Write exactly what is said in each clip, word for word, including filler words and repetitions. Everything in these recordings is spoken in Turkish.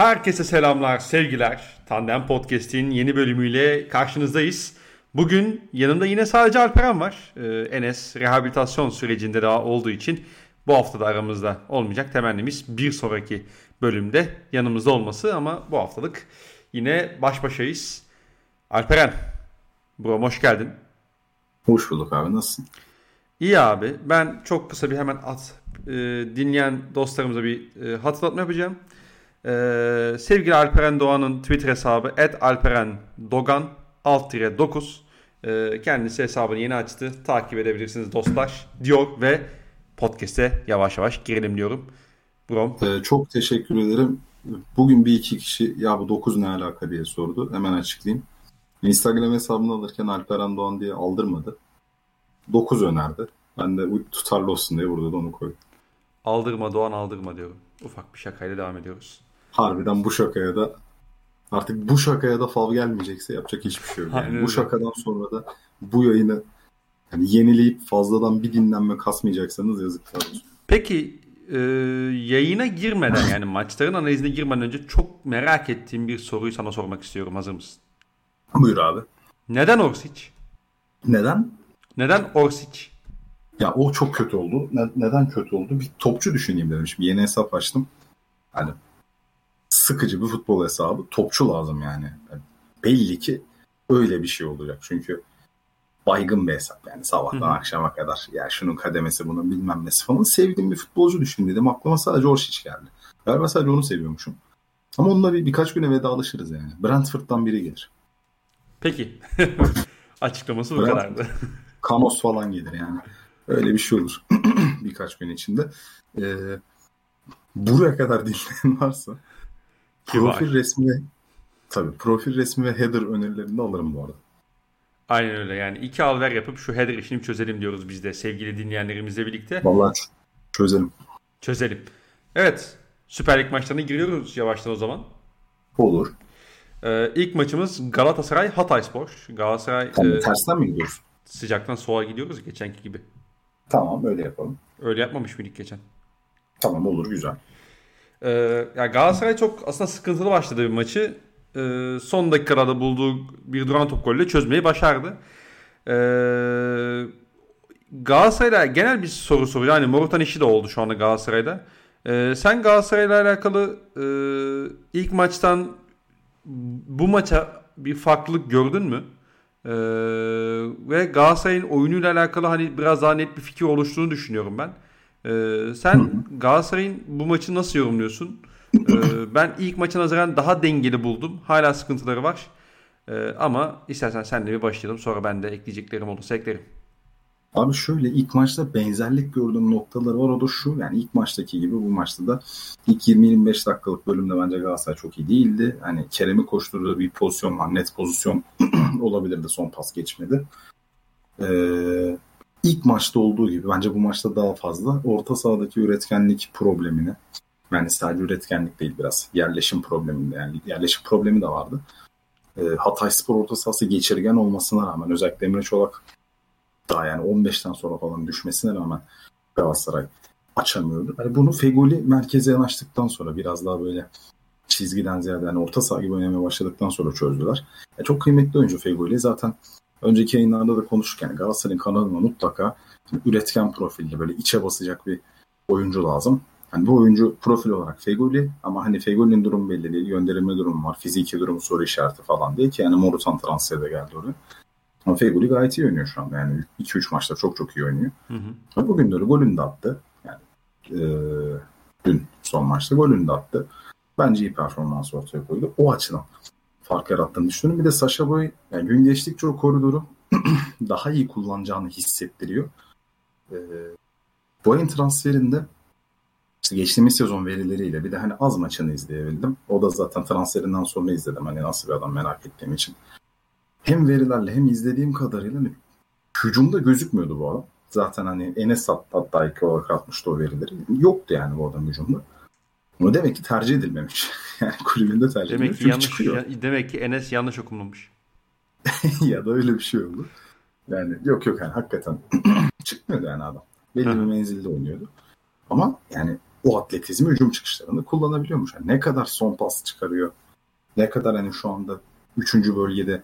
Herkese selamlar, sevgiler. Tandem Podcast'in yeni bölümüyle karşınızdayız. Bugün yanımda yine sadece Alperen var. Ee, Enes rehabilitasyon sürecinde daha olduğu için bu hafta da aramızda olmayacak. Temennimiz bir sonraki bölümde yanımızda olması ama bu haftalık yine baş başayız. Alperen, bro hoş geldin. Hoş bulduk abi, nasılsın? İyi abi, ben çok kısa bir hemen at e, dinleyen dostlarımıza bir e, hatırlatma yapacağım. Ee, sevgili Alperen Doğan'ın Twitter hesabı et alperen dogan alt tire dokuz ee, kendisi hesabını yeni açtı, takip edebilirsiniz dostlar diyor ve podcast'e yavaş yavaş girelim diyorum. Brom. Ee, çok teşekkür ederim. Bugün bir iki kişi ya bu dokuz ne alaka diye sordu, hemen açıklayayım. Instagram hesabını alırken Alperen Doğan diye aldırmadı, dokuz önerdi, ben de tutarlı olsun diye burada da onu koydum. Aldırma Doğan, aldırma diyorum. Ufak bir şakayla devam ediyoruz. Harbiden bu şakaya da artık bu şakaya da fav gelmeyecekse yapacak hiçbir şey yok. Yani bu şakadan sonra da bu yayını yani yenileyip fazladan bir dinlenme kasmayacaksanız yazıklar olsun. Peki e, yayına girmeden yani maçların analizine girmeden önce çok merak ettiğim bir soruyu sana sormak istiyorum. Hazır mısın? Buyur abi. Neden Orşiç? Neden? Neden Orşiç? Ya o çok kötü oldu. Ne, neden kötü oldu? Bir topçu düşüneyim dedim. Şimdi yeni hesap açtım. Hani sıkıcı bir futbol hesabı. Topçu lazım yani. yani belli ki öyle bir şey olacak. Çünkü baygın bir hesap yani. Sabahtan Hı-hı. akşama kadar. Ya şunun kademesi, bunun bilmem nesi falan. Sevdiğim bir futbolcu düşündüm dedim. Aklıma sadece Orşiç geldi. Galiba sadece onu seviyormuşum. Ama onunla bir, birkaç güne vedalaşırız yani. Brentford'dan biri gelir. Peki. Açıklaması bu kadardı. Kamos falan gelir yani. Öyle bir şey olur birkaç gün içinde. Ee, buraya kadar dinleyen varsa profil resmi, tabii profil resmi ve header önerilerini de alırım bu arada. Aynen öyle yani iki alver yapıp şu header işini çözelim diyoruz biz de sevgili dinleyenlerimizle birlikte. Vallahi çözelim. Çözelim. Evet, Süper Lig maçlarına giriyoruz yavaştan o zaman. Olur. Ee, ilk maçımız Galatasaray Hatayspor. Galatasaray tamam, e- tersten mi gidiyoruz? Sıcaktan soğuğa gidiyoruz geçenki gibi. Tamam, öyle yapalım. Öyle yapmamış mıydık geçen? Tamam, olur, güzel. Ee, ya Galatasaray çok aslında sıkıntılı başladı bir maçı. Ee, son dakikalarda bulduğu bir duran top golle çözmeyi başardı. Ee, Galatasaray'la genel bir soru soruyor. Yani Morutan işi de oldu şu anda Galatasaray'da. Ee, sen Galatasaray'la alakalı e, ilk maçtan bu maça bir farklılık gördün mü? Ee, ve Galatasaray'ın oyunuyla alakalı hani biraz daha net bir fikir oluştuğunu düşünüyorum ben. Ee, sen hı hı. Galatasaray'ın bu maçı nasıl yorumluyorsun? Ee, ben ilk maça nazaran daha dengeli buldum. Hala sıkıntıları var. Ee, ama istersen senle bir başlayalım. Sonra ben de ekleyeceklerim olursa eklerim. Abi şöyle, ilk maçta benzerlik gördüğüm noktalar var. O da şu, yani ilk maçtaki gibi bu maçta da ilk yirmi yirmi beş dakikalık bölümde bence Galatasaray çok iyi değildi. Hani Kerem'i koşturduğu bir pozisyon var. Net pozisyon olabilirdi. Son pas geçmedi. Ee, ilk maçta olduğu gibi bence bu maçta daha fazla orta sahadaki üretkenlik problemini, yani sadece üretkenlik değil, biraz yerleşim probleminde, yani yerleşim problemi de vardı. Ee, Hatayspor orta sahası geçirgen olmasına rağmen, özellikle Emre Çolak daha yani on beşten sonra falan düşmesine rağmen Galatasaray açamıyordu. Yani bunu Feghouli merkeze yanaştıktan sonra biraz daha böyle çizgiden ziyade yani orta saha gibi oynamaya başladıktan sonra çözdüler. Yani çok kıymetli oyuncu Feghouli. Zaten önceki yayınlarda da konuşurken Galatasaray'ın kanalına mutlaka üretken profilde böyle içe basacak bir oyuncu lazım. Yani bu oyuncu profil olarak Feghouli ama hani Fegouli'nin durumu belli değil. Gönderilme durumu var. Fiziki durumu soru işareti falan değil ki. Yani Morutan transferde geldi oraya. Ama Feghouli gayet iyi oynuyor şu anda. Yani iki üç maçta çok çok iyi oynuyor. Hı hı. Bugün de golünü de attı. Yani, e, dün son maçta golünü de attı. Bence iyi performans ortaya koydu. O açıdan fark yarattığını düşünüyorum. Bir de Sacha Boey yani gün geçtikçe o koridoru daha iyi kullanacağını hissettiriyor. E, Boy'un transferinde işte geçtiğimiz sezon verileriyle bir de hani az maçını izleyebildim. O da zaten transferinden sonra izledim. Hani nasıl bir adam merak ettiğim için. Hem verilerle hem izlediğim kadarıyla hücumda gözükmüyordu bu adam. Zaten hani Enes hatta iki olarak atmıştı o verileri. Yoktu yani bu adam hücumda. Bunu demek ki tercih edilmemiş. Yani kulübünde tercih edilmemiş. Demek ki, yanlış, çıkıyor. Demek ki Enes yanlış okunmamış. Ya da öyle bir şey oldu. Yani yok yok yani hakikaten çıkmıyordu yani adam. Belli bir menzilde oynuyordu. Ama yani o atletizmi hücum çıkışlarında kullanabiliyormuş. Yani ne kadar son pas çıkarıyor, ne kadar hani şu anda üçüncü bölgede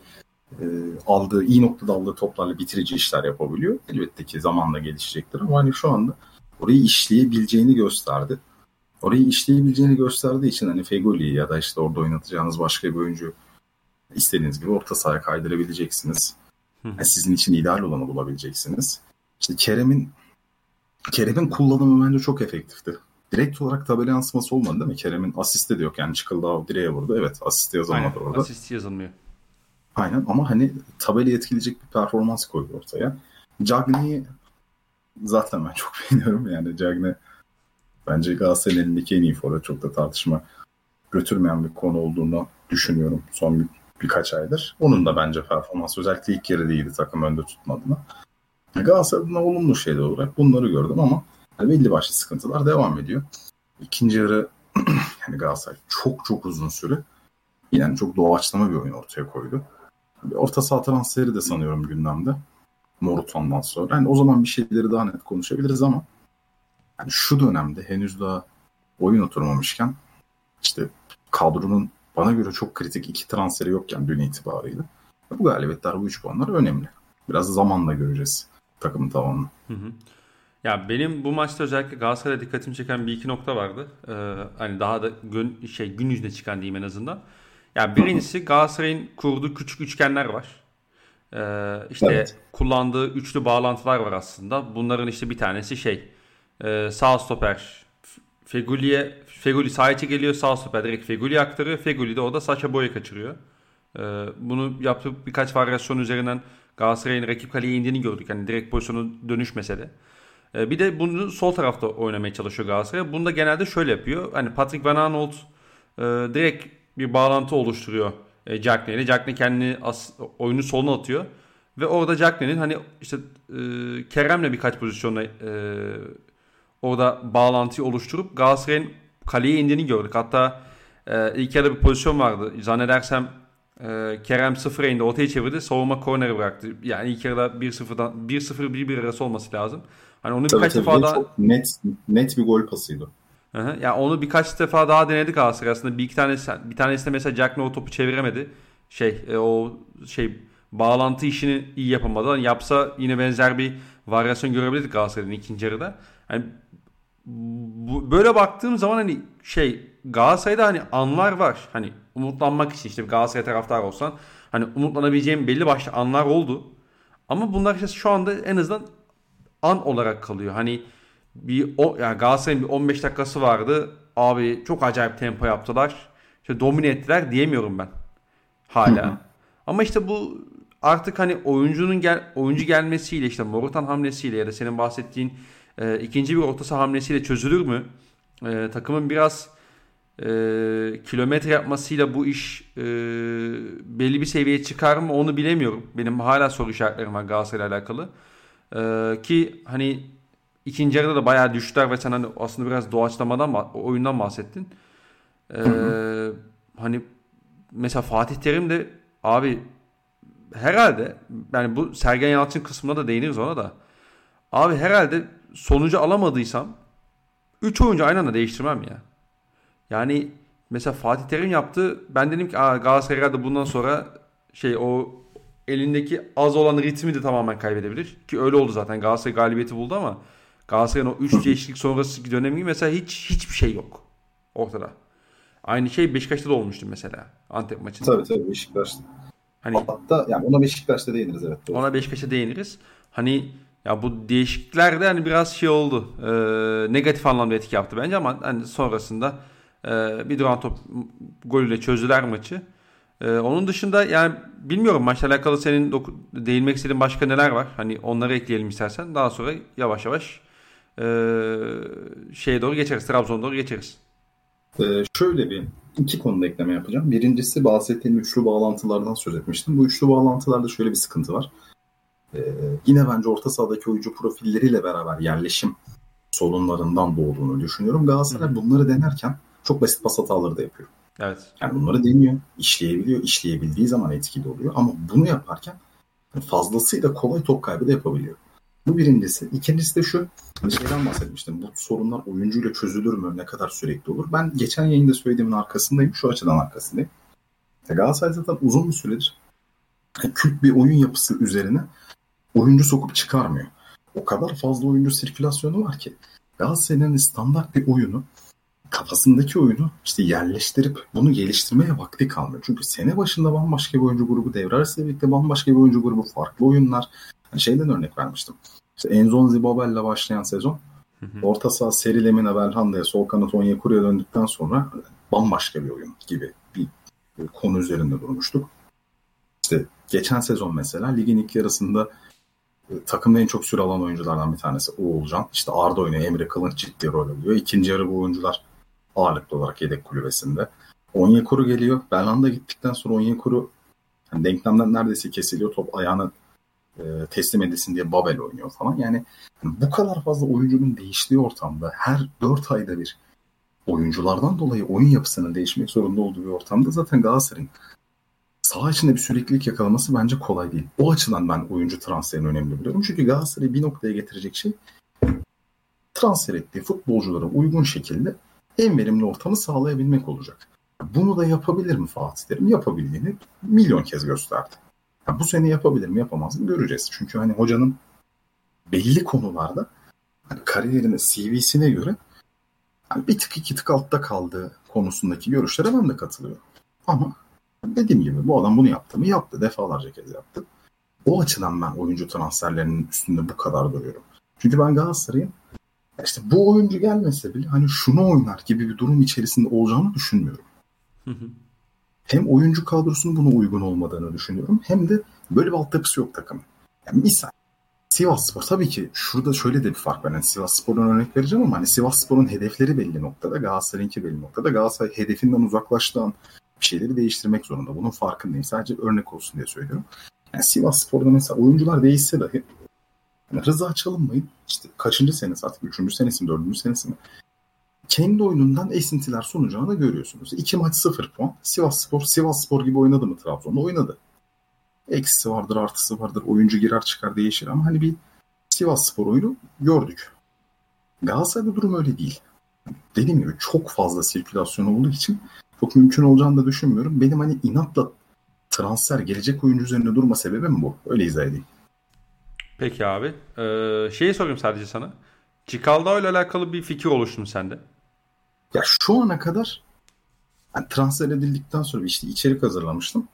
e, aldığı, iyi noktada aldığı toplarla bitirici işler yapabiliyor. Elbette ki zamanla gelişecektir ama hani şu anda orayı işleyebileceğini gösterdi. Orayı işleyebileceğini gösterdiği için hani Feghouli ya da işte orada oynatacağınız başka bir oyuncu istediğiniz gibi orta sahaya kaydırabileceksiniz. Yani sizin için ideal olanı bulabileceksiniz. İşte Kerem'in Kerem'in kullanımı bence çok efektifti. Direkt olarak tabela yansıması olmadı değil mi? Kerem'in asisti de yok yani, çıkıldı o direğe vurdu. Evet, asisti yazılmadı orada. Asisti yazılmıyor. Aynen ama hani tabelayı etkileyecek bir performans koydu ortaya. Jack Ney'i zaten ben çok beğeniyorum yani. Jack Ney bence Galatasaray'ın elindeki en iyi forvet, çok da tartışma götürmeyen bir konu olduğunu düşünüyorum son bir, birkaç aydır. Onun da bence performansı özellikle ilk yarıda iyiydi takım önde tutmadığına. Galatasaray'ın olumlu şeyler olarak bunları gördüm ama belli başlı sıkıntılar devam ediyor. İkinci yarı yani Galatasaray çok çok uzun süre yani çok doğaçlama bir oyun ortaya koydu. Orta saha transferi de sanıyorum gündemde. Morutan'dan sonra. Yani o zaman bir şeyleri daha net konuşabiliriz ama yani şu dönemde henüz daha oyun oturmamışken işte kadronun bana göre çok kritik iki transferi yokken dün itibarıyla bu galibiyetler, bu üç puanlar önemli. Biraz zamanla göreceğiz takımın tavanını. Hı hı. Ya benim bu maçta özellikle Galatasaray'a dikkatimi çeken bir iki nokta vardı. Ee, hani daha da gün, şey gün yüzüne çıkan diyeyim en azından. Ya birincisi Galatasaray'ın kurduğu küçük üçgenler var. Ee, işte evet. Kullandığı üçlü bağlantılar var aslında. Bunların işte bir tanesi şey e, sağ stoper Feghouli'ye Feghouli sağ içe geliyor, sağ stoper direkt Feghouli aktarıyor. Feghouli de o da saça boya kaçırıyor. Ee, bunu yaptığı birkaç varyasyon üzerinden Galatasaray'ın rakip kaleye indiğini gördük. Yani direkt pozisyonu dönüşmese de. Ee, bir de bunu sol tarafta oynamaya çalışıyor Galatasaray. Bunu da genelde şöyle yapıyor. Hani Patrick Van Aanholt e, direkt bir bağlantı oluşturuyor e, Jack Ney'le. Jack Ney kendini as, oyunu soluna atıyor. Ve orada Jack Ney'nin hani işte e, Kerem'le birkaç pozisyonla e, orada bağlantıyı oluşturup Galatasaray'ın kaleye indiğini gördük. Hatta e, ilk yarıda bir pozisyon vardı. Zannedersem Kerem sıfıra indi, ortaya çevirdi, savunma korneri bıraktı. Yani ilk yarıda bir sıfırdan bir sıfır bir bir arası olması lazım. Hani onu tabii, birkaç tabii defa daha çok net net bir gol pasıydı. Hı hı. Yani onu birkaç defa daha denedik aslında. Aslında bir iki tanesi bir tanesinde mesela Jack Ney o topu çeviremedi. Şey o şey bağlantı işini iyi yapamadı. Yani yapsa yine benzer bir varyasyon görebilirdik Galatasaray'ın ikinci yarıda. Hani bu, böyle baktığım zaman hani şey Galatasaray'da hani anlar var. Hani umutlanmak için işte Galatasaray taraftarı olsan hani umutlanabileceğim belli başlı anlar oldu. Ama bunlar işte şu anda en azından an olarak kalıyor. Hani bir o yani Galatasaray'ın bir on beş dakikası vardı. Abi çok acayip tempo yaptılar. İşte domine ettiler diyemiyorum ben hala. Hı hı. Ama işte bu artık hani oyuncunun gel, oyuncu gelmesiyle işte Morutan hamlesiyle ya da senin bahsettiğin e, ikinci bir orta saha hamlesiyle çözülür mü? E, takımın biraz E, kilometre yapmasıyla bu iş e, belli bir seviyeye çıkar mı onu bilemiyorum. Benim hala soru işaretlerim var Galatasaray'la alakalı. E, ki hani ikinci yarıda da bayağı düştüler ve sen hani aslında biraz doğaçlamadan, oyundan bahsettin. E, hani mesela Fatih Terim de abi herhalde yani bu Sergen Yalçın kısmına da değiniriz ona da. Abi herhalde sonucu alamadıysam üç oyuncu aynı anda değiştirmem ya. Yani mesela Fatih Terim yaptı. Ben dedim ki aa, Galatasaray'da bundan sonra şey o elindeki az olan ritmi de tamamen kaybedebilir. Ki öyle oldu zaten. Galatasaray galibiyeti buldu ama Galatasaray'ın o üç değişiklik sonrası dönemi mesela hiç hiçbir şey yok ortada. Aynı şey Beşiktaş'ta da olmuştu mesela Antep maçında. Tabii tabii Beşiktaş'ta. Hani hatta yani ona Beşiktaş'ta değiniriz evet. Doğru. Ona Beşiktaş'ta değiniriz. Hani ya bu değişiklikler de hani biraz şey oldu. E, negatif anlamda etki yaptı bence ama hani sonrasında bir duran top golüyle çözdüler maçı. Ee, onun dışında yani bilmiyorum maçla alakalı senin doku- değinmek istediğin başka neler var? Hani onları ekleyelim istersen. Daha sonra yavaş yavaş e, şeye doğru geçeriz. Trabzon'a doğru geçeriz. Ee, şöyle bir iki konuda ekleme yapacağım. Birincisi bahsettiğim üçlü bağlantılardan söz etmiştim. Bu üçlü bağlantılarda şöyle bir sıkıntı var. Ee, yine bence orta sahadaki oyuncu profilleriyle beraber yerleşim sorunlarından doğduğunu düşünüyorum. Galatasaray Hı. bunları denerken çok basit pas hataları da yapıyor. Evet. Yani bunları deniyor, işleyebiliyor, işleyebildiği zaman etkili oluyor. Ama bunu yaparken fazlasıyla kolay top kaybı da yapabiliyor. Bu birincisi. İkincisi de şu. Hani şeyden bahsetmiştim. Bu sorunlar oyuncuyla çözülür mü? Ne kadar sürekli olur? Ben geçen yayında söylediğimin arkasındayım. Şu açıdan arkasındayım. Galatasaray zaten uzun bir süredir küp bir oyun yapısı üzerine oyuncu sokup çıkarmıyor. O kadar fazla oyuncu sirkülasyonu var ki Galatasaray'ın standart bir oyunu, kafasındaki oyunu işte yerleştirip bunu geliştirmeye vakti kalmıyor. Çünkü sene başında bambaşka bir oyuncu grubu, devre arasıyla birlikte bambaşka bir oyuncu grubu, farklı oyunlar. Yani şeyden örnek vermiştim. İşte Enzonzi Babel'le başlayan sezon, hı hı. orta saha Seri Lemina Belhanda'ya, sol kanat Onyekuru'ya döndükten sonra bambaşka bir oyun gibi bir konu üzerinde durmuştuk. İşte geçen sezon mesela ligin ilk yarısında takımda en çok süre alan oyunculardan bir tanesi Oğulcan. İşte Arda oynuyor, Emre Kılınç ciddi rol alıyor. İkinci yarı bu oyuncular ağırlıklı olarak yedek kulübesinde. Onyekuru geliyor. Belhanda gittikten sonra Onyekuru yani denklemden neredeyse kesiliyor. Top ayağına e, teslim edilsin diye Babel oynuyor falan. Yani, yani bu kadar fazla oyuncunun değiştiği ortamda her dört ayda bir oyunculardan dolayı oyun yapısının değişmek zorunda olduğu bir ortamda zaten Galatasaray'ın saha içinde bir süreklilik yakalaması bence kolay değil. O açıdan ben oyuncu transferini önemli buluyorum. Çünkü Galatasaray'ı bir noktaya getirecek şey transfer ettiği futbolculara uygun şekilde en verimli ortamı sağlayabilmek olacak. Bunu da yapabilir mi Fatih derim? Yapabildiğini milyon kez gösterdi. Yani bu sene yapabilir mi yapamaz mı göreceğiz. Çünkü hani hocanın belli konularda hani kariyerine, C V'sine göre yani bir tık iki tık altta kaldığı konusundaki görüşlere ben de katılıyorum. Ama dediğim gibi bu adam bunu yaptı mı? Yaptı. Defalarca kez yaptı. O açıdan ben oyuncu transferlerinin üstünde bu kadar duruyorum. Çünkü ben Galatasaray'ın işte bu oyuncu gelmese bile hani şunu oynar gibi bir durum içerisinde olacağını düşünmüyorum. Hı hı. Hem oyuncu kadrosunun buna uygun olmadığını düşünüyorum. Hem de böyle bir altyapısı yok takımın. Yani misal Sivasspor tabii ki şurada şöyle de bir fark var. Yani Sivasspor'dan örnek vereceğim ama hani Sivasspor'un hedefleri belli noktada. Galatasaray'ınki belli noktada. Galatasaray hedefinden uzaklaştığı bir şeyleri değiştirmek zorunda. Bunun farkındayım. Sadece örnek olsun diye söylüyorum. Yani Sivasspor'da mesela oyuncular değişse dahi yani Rıza Çalınmay'ın işte kaçıncı senesi artık? Üçüncü senesi mi? Dördüncü senesi mi? Kendi oyunundan esintiler sunacağını görüyorsunuz. İki maç sıfır puan. Sivasspor, Sivasspor gibi oynadı mı Trabzon'da? Oynadı. Eksisi vardır, artısı vardır. Oyuncu girer çıkar değişir ama hani bir Sivasspor oyunu gördük. Galatasaray'da durum öyle değil. Dediğim gibi çok fazla sirkülasyon olduğu için çok mümkün olacağını da düşünmüyorum. Benim hani inatla transfer gelecek oyuncu üzerinde durma sebebim bu. Öyle izah edeyim. Peki abi. Ee, şeyi sorayım sadece sana. Çikaldao ile alakalı bir fikir oluştu mu sende? Ya şu ana kadar yani transfer edildikten sonra işte içerik hazırlamıştım.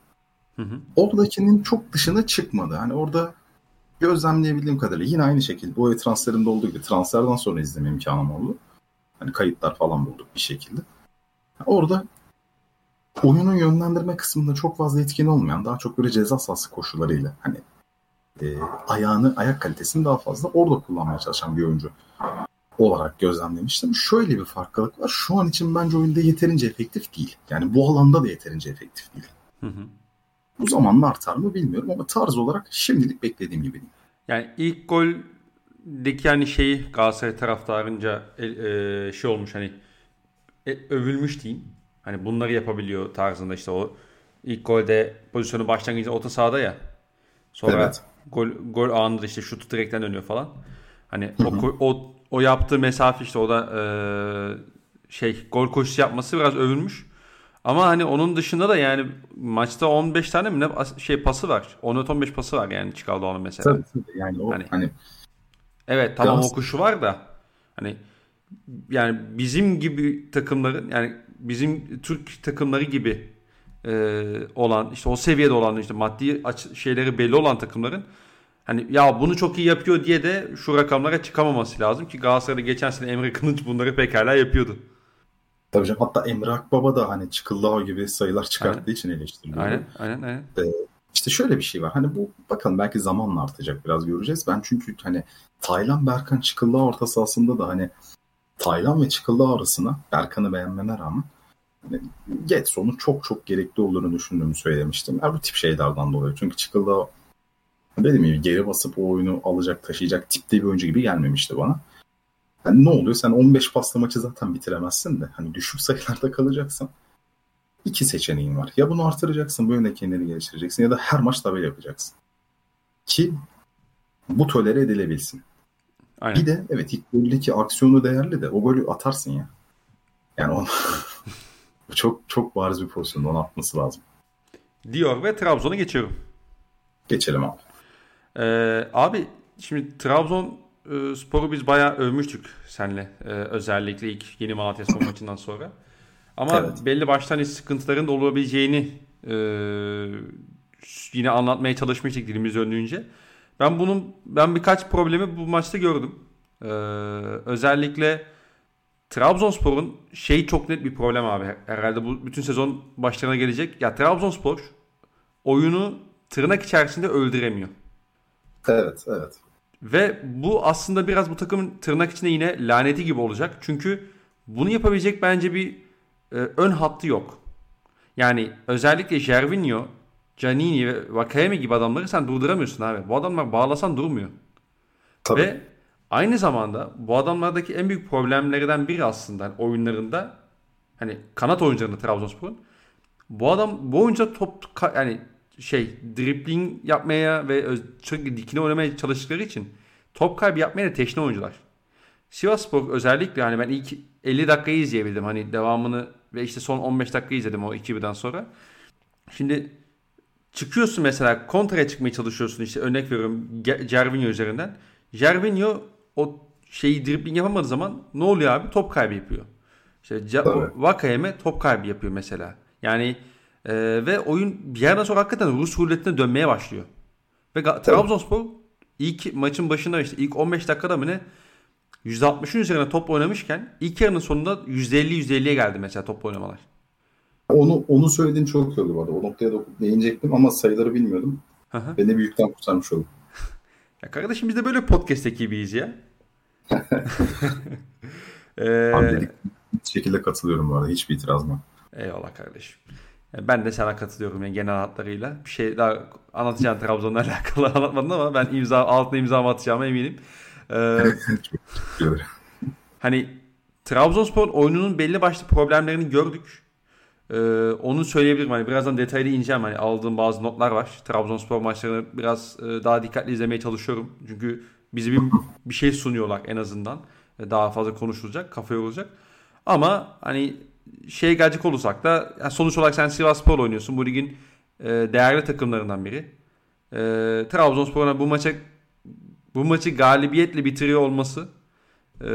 Hı hı. Oradakinin çok dışına çıkmadı. Hani orada gözlemleyebildiğim kadarıyla yine aynı şekilde bu transferinde olduğu gibi transferden sonra izleme imkanım oldu. Hani kayıtlar falan bulduk bir şekilde. Yani orada oyunun yönlendirme kısmında çok fazla etkin olmayan, daha çok böyle ceza sahası koşullarıyla hani e, ayağını, ayak kalitesini daha fazla orada kullanmaya çalışan bir oyuncu olarak gözlemlemiştim. Şöyle bir farklılık var. Şu an için bence oyunda yeterince efektif değil. Yani bu alanda da yeterince efektif değil. Hı hı. Bu zamanla artar mı bilmiyorum ama tarz olarak şimdilik beklediğim gibi değil. Yani ilk goldeki yani şeyi Galatasaray taraftarınca e, e, şey olmuş hani e, övülmüş diyeyim. Hani bunları yapabiliyor tarzında işte o ilk golde pozisyonu başlangıcı orta sahada ya. Sonra evet. gol gol anında işte şutu direkten dönüyor falan. Hani hı hı. o o o yaptığı mesafe işte o da e, şey gol koşusu yapması biraz övülmüş. Ama hani onun dışında da yani maçta on beş tane mi ne şey pası var. on beş pası var yani çıkardı onun mesela. Tabii tabii yani o hani. hani evet tamam o koşu var da hani yani bizim gibi takımların yani bizim Türk takımları gibi e, olan işte o seviyede olan işte maddi aç, şeyleri belli olan takımların hani ya bunu çok iyi yapıyor diye de şu rakamlara çıkamaması lazım ki Galatasaray'da geçen sene Emre Kılınç bunları pekala yapıyordu. Tabii canım hatta Emre Akbaba da hani Çikıldao gibi sayılar çıkarttığı aynen. için eleştiriliyor. Aynen aynen aynen. Ee, işte şöyle bir şey var hani bu bakalım belki zamanla artacak biraz göreceğiz. Ben çünkü hani Taylan Berkan Çikıldao orta sahasında da hani Taylan ve Çikıldao arasına Berkan'ı beğenmeme rağmen Getson'un çok çok gerekli olduğunu düşündüğümü söylemiştim. Her bu tip şeylerden dolayı. Çünkü Çikıldao dediğim gibi geri basıp o oyunu alacak taşıyacak tipte bir oyuncu gibi gelmemişti bana. Yani ne oluyor? Sen on beş pasla maçı zaten bitiremezsin de hani düşük sayılarda kalacaksan iki seçeneğin var. Ya bunu artıracaksın, bu yöne kendini geliştireceksin ya da her maç tabel yapacaksın. Ki bu tolere edilebilsin. Aynen. Bir de evet ilk goldeki aksiyonu değerli de o golü atarsın ya. Yani o çok çok bariz bir pozisyonda onu atması lazım. Diyor ve Trabzon'a geçiyorum. Geçelim abi. Ee, abi şimdi Trabzon e, sporu biz bayağı övmüştük seninle. E, özellikle ilk yeni Malatyaspor maçından sonra. Ama evet. belli baştan hani sıkıntıların da olabileceğini e, yine anlatmaya çalışmıştık dilimiz döndüğünce. Ben bunun ben birkaç problemi bu maçta gördüm. Ee, özellikle Trabzonspor'un şey çok net bir problem abi. Herhalde bu bütün sezon başlarına gelecek. Ya Trabzonspor oyunu tırnak içerisinde öldüremiyor. Evet, evet. Ve bu aslında biraz bu takımın tırnak içinde yine laneti gibi olacak. Çünkü bunu yapabilecek bence bir e, ön hattı yok. Yani özellikle Gervinho, Canini ve Vakayemi gibi adamları sen durduramıyorsun abi. Bu adamlar bağlasan durmuyor. Tabii. Ve aynı zamanda bu adamlardaki en büyük problemlerden biri aslında oyunlarında, hani kanat oyuncularında Trabzonspor'un, bu adam bu oyuncu top yani şey dribling yapmaya ve sürekli dikine oynamaya çalıştıkları için top kaybı yapmaya da teşne oyuncular. Sivasspor özellikle hani ben ilk elli dakikayı izleyebildim. Hani devamını ve işte son on beş dakikayı izledim o iki birden sonra. Şimdi çıkıyorsun mesela kontraya çıkmaya çalışıyorsun, işte örnek veriyorum Gervinho üzerinden. Gervinho o şeyi dribling yapamadığı zaman ne oluyor abi? Top kaybı yapıyor. İşte C- Vakayeme top kaybı yapıyor mesela. Yani e, ve oyun bir yerden sonra hakikaten Rus ruletine dönmeye başlıyor. Ve Ga- Trabzonspor ilk maçın başında işte ilk on beş dakikada mı ne yüzde altmışın üzerine top oynamışken ilk yarının sonunda yüzde elli yüzde elliye geldi mesela top oynamalar. Onu onu söylediğin çok iyi oldu bu arada. O noktaya da değinecektim ama sayıları bilmiyordum. Aha. Beni büyükten kurtarmış oldum. Ya kardeşim biz de böyle podcast ekibiyiz ya. ee... Abi dedik bir şekilde katılıyorum bu arada. Hiçbir itiraz yok. Eyvallah kardeşim. Ben de sana katılıyorum yani genel hatlarıyla. Bir şey daha anlatacağım Trabzon'la alakalı anlatmadın ama ben imza altına imzamı atacağıma eminim. Ee... çok hani Trabzonspor oyununun belli başlı problemlerini gördük. Ee, onu söyleyebilirim. Hani birazdan detaylı ineceğim. Hani aldığım bazı notlar var. Trabzonspor maçlarını biraz e, daha dikkatli izlemeye çalışıyorum. Çünkü bize bir, bir şey sunuyorlar en azından. E, daha fazla konuşulacak, kafa yorulacak. Ama hani şey gelecek olursak da yani sonuç olarak sen Sivasspor'la oynuyorsun. Bu ligin e, değerli takımlarından biri. E, Trabzonspor'un bu maça bu maçı galibiyetle bitiriyor olması e,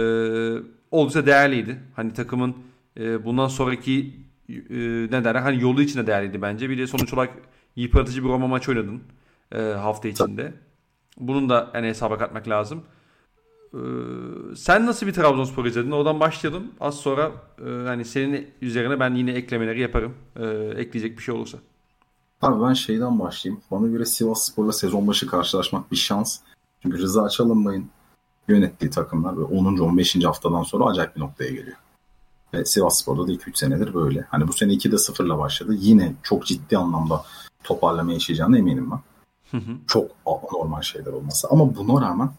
oldukça değerliydi. Hani takımın e, bundan sonraki Ee, ne derler? Hani yolu için de değerliydi bence. Bir de sonuç olarak yıpratıcı bir Roma maçı oynadın e, hafta içinde. Bunun da yani hesaba katmak lazım. Ee, sen nasıl bir Trabzonspor izledin? Oradan başlayalım. Az sonra e, hani senin üzerine ben yine eklemeleri yaparım. E, ekleyecek bir şey olursa. Abi ben şeyden başlayayım. Bana göre Sivasspor'la sezon başı karşılaşmak bir şans. Çünkü Rıza Çalınbay'ın yönettiği takımlar ve onuncu on beşinci haftadan sonra acayip bir noktaya geliyor. Evet, Sivasspor'da da iki üç senedir böyle. Hani bu sene ikide sıfırla başladı. Yine çok ciddi anlamda toparlama yaşayacağına eminim ben. Hı hı. Çok normal şeyler olması. Ama buna rağmen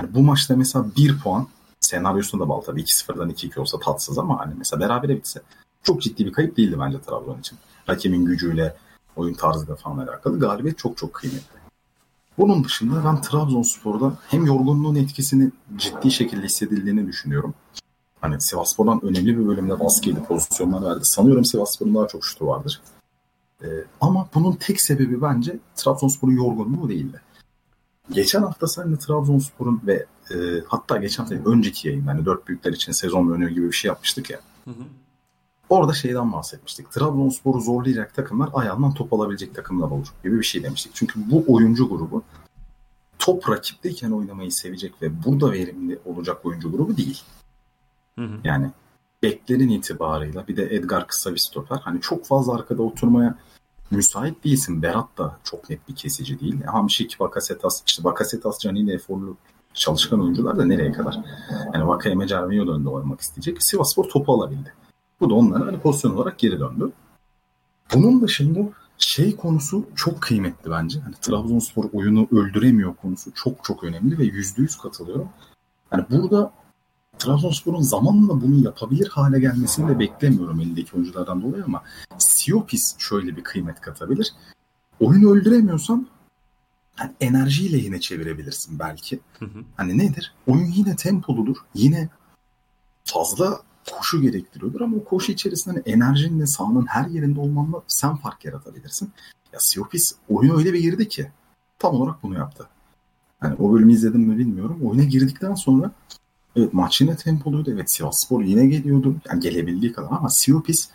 yani bu maçta mesela bir puan senaryosunda da bağlı tabii. iki sıfırdan iki iki olsa tatsız ama hani mesela berabere bitse çok ciddi bir kayıp değildi bence Trabzon için. Rakimin gücüyle, oyun tarzıyla falan alakalı galibiyet çok çok kıymetli. Bunun dışında ben Trabzonspor'da hem yorgunluğun etkisini ciddi şekilde hissedildiğini düşünüyorum. Hani Sivasspor'dan önemli bir bölümde baskı edip pozisyonlar verdi. Sanıyorum Sivasspor'un daha çok şutu vardır. Ee, ama bunun tek sebebi bence Trabzonspor'un yorgunluğu değildi. Geçen hafta seninle Trabzonspor'un ve e, hatta geçen hafta önceki yayın, hani dört büyükler için sezon önü gibi bir şey yapmıştık ya. Hı hı. Orada şeyden bahsetmiştik. Trabzonspor'u zorlayacak takımlar ayağından top alabilecek takımlar olur gibi bir şey demiştik. Çünkü bu oyuncu grubu top rakipteyken oynamayı sevecek ve burada verimli olacak oyuncu grubu değil. Hı hı. Yani beklerin itibarıyla bir de Edgar kısa bir stoper. Hani çok fazla arkada oturmaya müsait değilsin. Berat da çok net bir kesici değil. Hamşik, Bakasetas, işte Bakasetas, Canini, eforlu çalışkan oyuncular da nereye kadar? Yani Vakayeme, Gervinho önünde oynamak isteyecek. Sivasspor topu alabildi. Bu da onlara hani pozisyon olarak geri döndü. Bunun dışında şey konusu çok kıymetli bence. Hani Trabzonspor oyunu öldüremiyor konusu çok çok önemli ve yüzde yüz katılıyorum. Yani burada Trabzonspor'un zamanla bunu yapabilir hale gelmesini de beklemiyorum elindeki oyunculardan dolayı ama Siopis şöyle bir kıymet katabilir. Oyunu öldüremiyorsan hani enerjiyle yine çevirebilirsin belki. Hı hı. Hani nedir? Oyun yine tempoludur. Yine fazla koşu gerektiriyordur ama o koşu içerisinde hani enerjinle sahanın her yerinde olmanla sen fark yaratabilirsin. Ya Siopis oyuna öyle bir girdi ki tam olarak bunu yaptı. Hani o bölümü izledim mi bilmiyorum. Oyuna girdikten sonra evet maç yine tempoluydu. Evet Sivasspor yine geliyordu. Yani gelebildiği kadar ama Siopis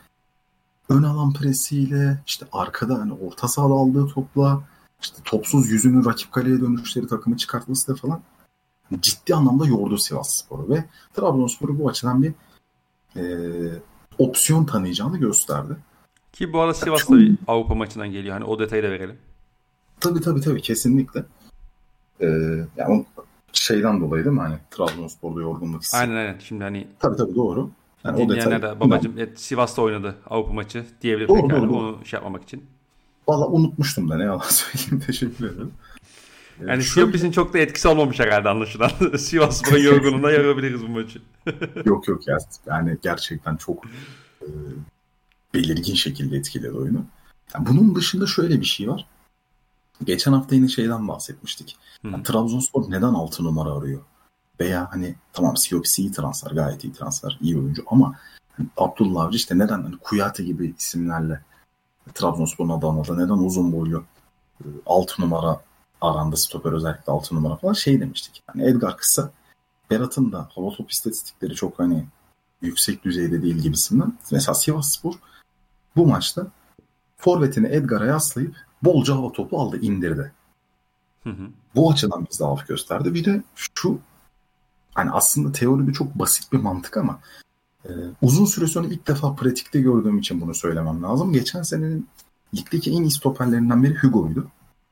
ön alan presiyle işte arkada hani orta sahada aldığı topla işte topsuz yüzünü rakip kaleye dönüşleri takımı çıkartması da falan ciddi anlamda yordu Sivasspor'u ve Trabzonspor'u bu açıdan bir e, opsiyon tanıyacağını gösterdi. Ki bu arada Sivas da bir Avrupa maçından geliyor. Hani o detayı da verelim. Tabii tabii tabii kesinlikle. Ee, yani şeyden dolayı değil mi? Hani Trabzonspor'da yorgunluk hissi. Aynen aynen. Şimdi hani tabii tabii doğru. Yani o detay. De, babacığım evet, Sivas'ta oynadı Avrupa maçı diyebilirim. Doğru, doğru, yani doğru. Onu şey yapmamak için. Valla unutmuştum da ne yalan söyleyeyim. Teşekkür ederim. Yani Siopis'in çok da etkisi olmamış herhalde anlaşılan. Sivasspor'un yorgunluğuna yarabiliriz bu maçı. Yok yok ya. Yani gerçekten çok e, belirgin şekilde etkiledi oyunu. Yani bunun dışında şöyle bir şey var. Geçen hafta yine şeyden bahsetmiştik. Yani Trabzonspor neden altı numara arıyor? Veya hani tamam Siopis iyi transfer, gayet iyi transfer, iyi oyuncu ama hani Abdullah Avcı işte neden hani Kuyate gibi isimlerle Trabzonspor'un adamlarla neden uzun boylu altı numara arandı, stoper özellikle altı numara falan şey demiştik. Yani Edgar kısa, Berat'ın da hava top istatistikleri çok hani yüksek düzeyde değil gibisinden. Mesela Sivasspor bu maçta forvetini Edgar'a yaslayıp bolca hava topu aldı, indirdi. Hı hı. Bu açıdan bize zaaf gösterdi. Bir de şu hani aslında teoride çok basit bir mantık ama e, uzun süre sonra ilk defa pratikte gördüğüm için bunu söylemem lazım. Geçen senenin ligdeki en iyi stoperlerinden biri Hugo'ydu.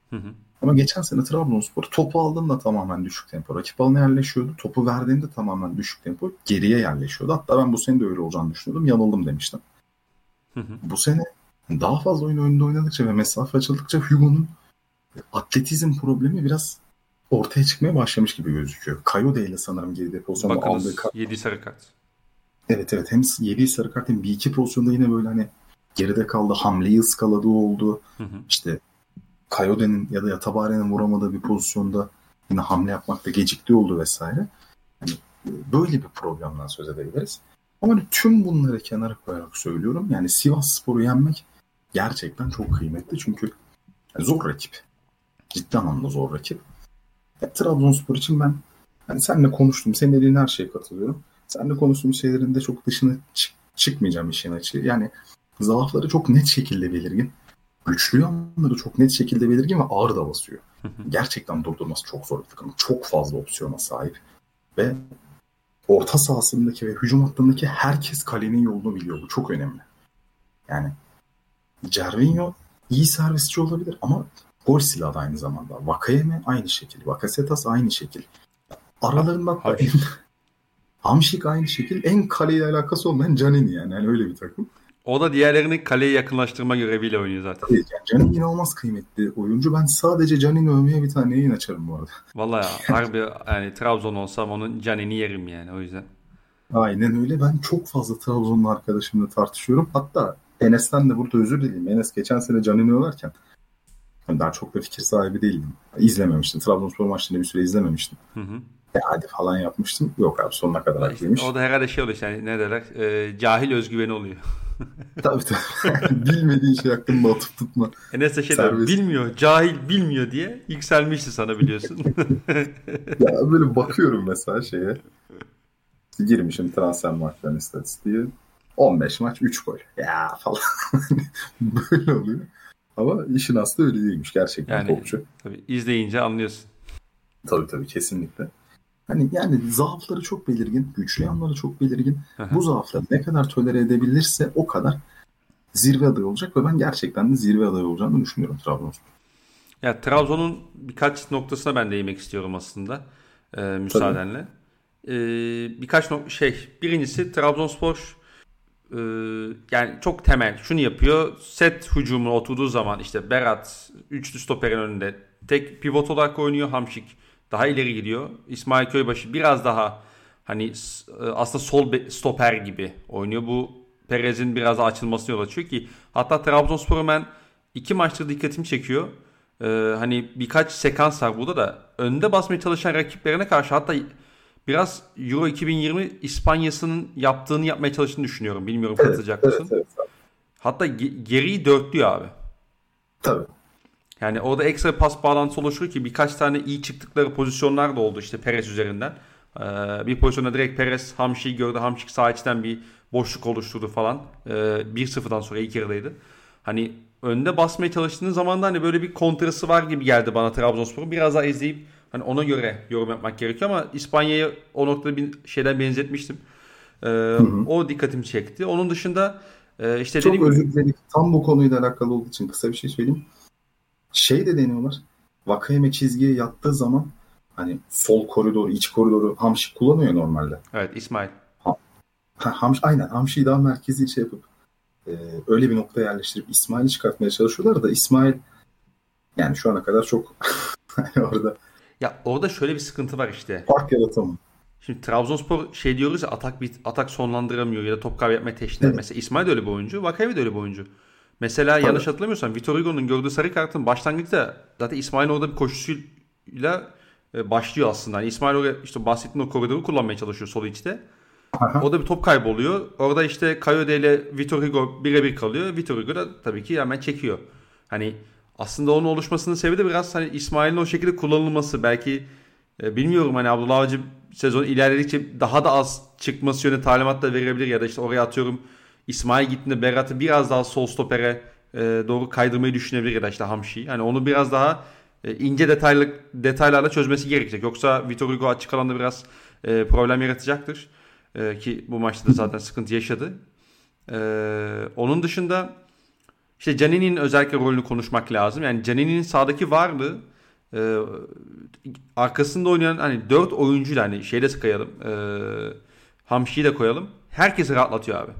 Hı hı. Ama geçen sene Trabzonspor topu aldığında tamamen düşük tempo rakip alana yerleşiyordu. Topu verdiğinde tamamen düşük tempo geriye yerleşiyordu. Hatta ben bu sene de öyle olacağını düşünüyordum. Yanıldım demiştim. Hı hı. Bu sene daha fazla oyun önünde oynadıkça ve mesafe açıldıkça Hugo'nun atletizm problemi biraz ortaya çıkmaya başlamış gibi gözüküyor. Kayode ile sanırım geride pozisyonda aldığı kart. yedi sarı kart. Evet evet hem yedi sarı kart hem bir iki pozisyonda yine böyle hani geride kaldı, hamleyi ıskaladığı oldu. Hı hı. İşte Kayode'nin ya da Yatabare'nin vuramadığı bir pozisyonda yine hamle yapmakta geciktiği oldu vesaire. Yani böyle bir problemden söz edebiliriz. Ama hani tüm bunları kenara koyarak söylüyorum. Yani Sivasspor'u yenmek gerçekten çok kıymetli. Çünkü zor rakip. Ciddi anlamda zor rakip. Ya, Trabzonspor için ben hani seninle konuştum. Senin dediğin her şeye katılıyorum. Seninle konuştuğum şeylerin de çok dışına çık- çıkmayacağım işin açığı. Yani zaafları çok net şekilde belirgin. Güçlü yanları çok net şekilde belirgin ve ağır da basıyor. Gerçekten durdurması çok zor bir takım. Çok fazla opsiyona sahip. Ve orta sahasındaki ve hücum hattındaki herkes kalenin yolunu biliyor. Bu çok önemli. Yani Gervinho iyi servisçi olabilir ama gol silahı da aynı zamanda. Vakayemi aynı şekil. Bakasetas aynı şekil. Aralarında da en... Hamşik aynı şekil. En kaleyle alakası olmayan Canini yani. yani. Öyle bir takım. O da diğerlerini kaleye yakınlaştırma göreviyle oynuyor zaten. Evet, yani Canini inanılmaz kıymetli oyuncu. Ben sadece Canini övmeye bir tane yayın açarım bu arada. Valla ya. Harbi yani Trabzon olsam onun Canini yerim yani o yüzden. Aynen öyle. Ben çok fazla Trabzonlu arkadaşımla tartışıyorum. Hatta Enes'ten de burada özür dileyim. Enes geçen sene Canini överken daha çok da fikir sahibi değildim. İzlememiştim. Trabzonspor maçlarını bir süre izlememiştim. Hı hı. E hadi falan yapmıştım. Yok abi sonuna kadar haklıymış. İşte o da herhalde şey oluyor yani ne derler e, cahil özgüveni oluyor. Tabii tabii. Bilmediğin şey hakkında atıp tutma. Enes de şey diyor, bilmiyor, cahil bilmiyor diye yükselmişti sana biliyorsun. Ya böyle bakıyorum mesela şeye. Girmişim transfer maçlarının istatistiği. on beş maç üç gol. Ya falan. Böyle oluyor. Ama işin aslı öyle değilmiş gerçekten yani, topçu. Tabii izleyince anlıyorsun. Tabii tabii kesinlikle. Hani yani zaafları çok belirgin, güçlü yanları çok belirgin. Aha. Bu zaafları ne kadar tolere edebilirse o kadar zirve adayı olacak ve ben gerçekten de zirve adayı olacağını düşünüyorum Trabzonspor. Ya Trabzon'un birkaç noktasına ben değinmek istiyorum aslında e, müsaadenle. E, birkaç nok- şey, birincisi Trabzonspor e, yani çok temel şunu yapıyor. Set hücumuna oturduğu zaman işte Berat üçlü stoperin önünde tek pivot olarak oynuyor, Hamşik daha ileri gidiyor. İsmail Köybaşı biraz daha hani aslında sol stoper gibi oynuyor. Bu Perez'in biraz daha açılmasına yol açıyor ki hatta Trabzonspor'u ben iki maçta dikkatimi çekiyor. Ee, hani birkaç sekans var burada da önde basmaya çalışan rakiplerine karşı, hatta biraz Euro iki bin yirmi İspanya'sının yaptığını yapmaya çalıştığını düşünüyorum. Bilmiyorum evet, katılacak evet, mısın? Evet, evet. Hatta ge- geriyi dörtlüyor abi. Tabii. Yani orada ekstra pas bağlantısı oluşuyor ki birkaç tane iyi çıktıkları pozisyonlar da oldu işte Perez üzerinden. Ee, bir pozisyonda direkt Perez Hamşik'i gördü. Hamşik sağ içten bir boşluk oluşturdu falan. Ee, bir sıfırdan sonra ilk yarıdaydı. Hani önde basmaya çalıştığın zaman da hani böyle bir kontrası var gibi geldi bana Trabzonspor'un. Biraz daha izleyip hani ona göre yorum yapmak gerekiyor ama İspanya'yı o noktada bir şeyden benzetmiştim. Ee, hı hı. O dikkatimi çekti. Onun dışında e, işte çok dediğim... özür dilerim. Tam bu konuyla alakalı olduğu için kısa bir şey söyleyeyim. Şey de deniyorlar. Vakayemi çizgiye yattığı zaman hani sol koridoru, iç koridoru Hamşik kullanıyor normalde. Evet İsmail. Ha, Hamş, aynen Hamşik'i daha merkezi şey yapıp e, öyle bir noktaya yerleştirip İsmail'i çıkartmaya çalışıyorlar da İsmail yani şu ana kadar çok orada. Ya orada şöyle bir sıkıntı var işte. Fark yaratamıyor. Şimdi Trabzonspor şey diyoruz ya atak bir atak sonlandıramıyor ya da top kaybı yapmaya teşne. Evet. Mesela İsmail de öyle bir oyuncu. Vakayemi de öyle bir oyuncu. Mesela tabii. Yanlış hatırlamıyorsam Vitor Hugo'nun gördüğü sarı kartın başlangıçta zaten İsmail'in orada bir koşusuyla başlıyor aslında. Yani İsmail oraya işte bahsettiğin o koridoru kullanmaya çalışıyor sol içte. Aha. Orada bir top kayboluyor. Orada işte Kayode ile Vitor Hugo birebir kalıyor. Vitor Hugo da tabii ki hemen çekiyor. Hani aslında onun oluşmasının sebebi de biraz hani İsmail'in o şekilde kullanılması. Belki e, bilmiyorum hani Abdullah Avcı sezon ilerledikçe daha da az çıkması yönü talimat da verebilir ya da işte oraya atıyorum İsmail gittiğinde Berat'ı biraz daha sol stopere e, doğru kaydırmayı düşünebilir ya da işte Hamşik'i. Hani onu biraz daha e, ince detaylı detaylarla çözmesi gerekecek. Yoksa Vitor Hugo açık alanda biraz e, problem yaratacaktır. E, ki bu maçta da zaten sıkıntı yaşadı. E, onun dışında işte Canini'nin özellikle rolünü konuşmak lazım. Yani Canini'nin sağdaki varlığı e, arkasında oynayan hani dört oyuncuyla hani şeyde sıkayalım. E, Hamşik'i de koyalım. Herkesi rahatlatıyor abi.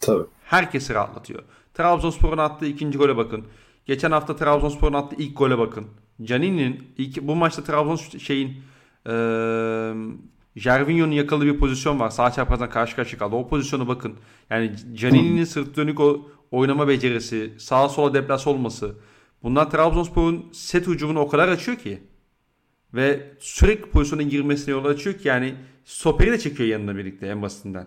Tabii. Herkesi rahatlatıyor. Trabzonspor'un attığı ikinci gole bakın. Geçen hafta Trabzonspor'un attığı ilk gole bakın. Canini'nin ilk, bu maçta Trabzonspor şeyin e, Gervinho'nun yakaladığı bir pozisyon var. Sağ çaprazdan karşı karşıya kaldı. O pozisyona bakın. Yani Canini'nin sırt dönük o oynama becerisi, sağa sola deplas olması. Bunlar Trabzonspor'un set hücumunu o kadar açıyor ki ve sürekli pozisyona girmesine yol açıyor ki yani stoperi de çekiyor yanına birlikte en basitinden.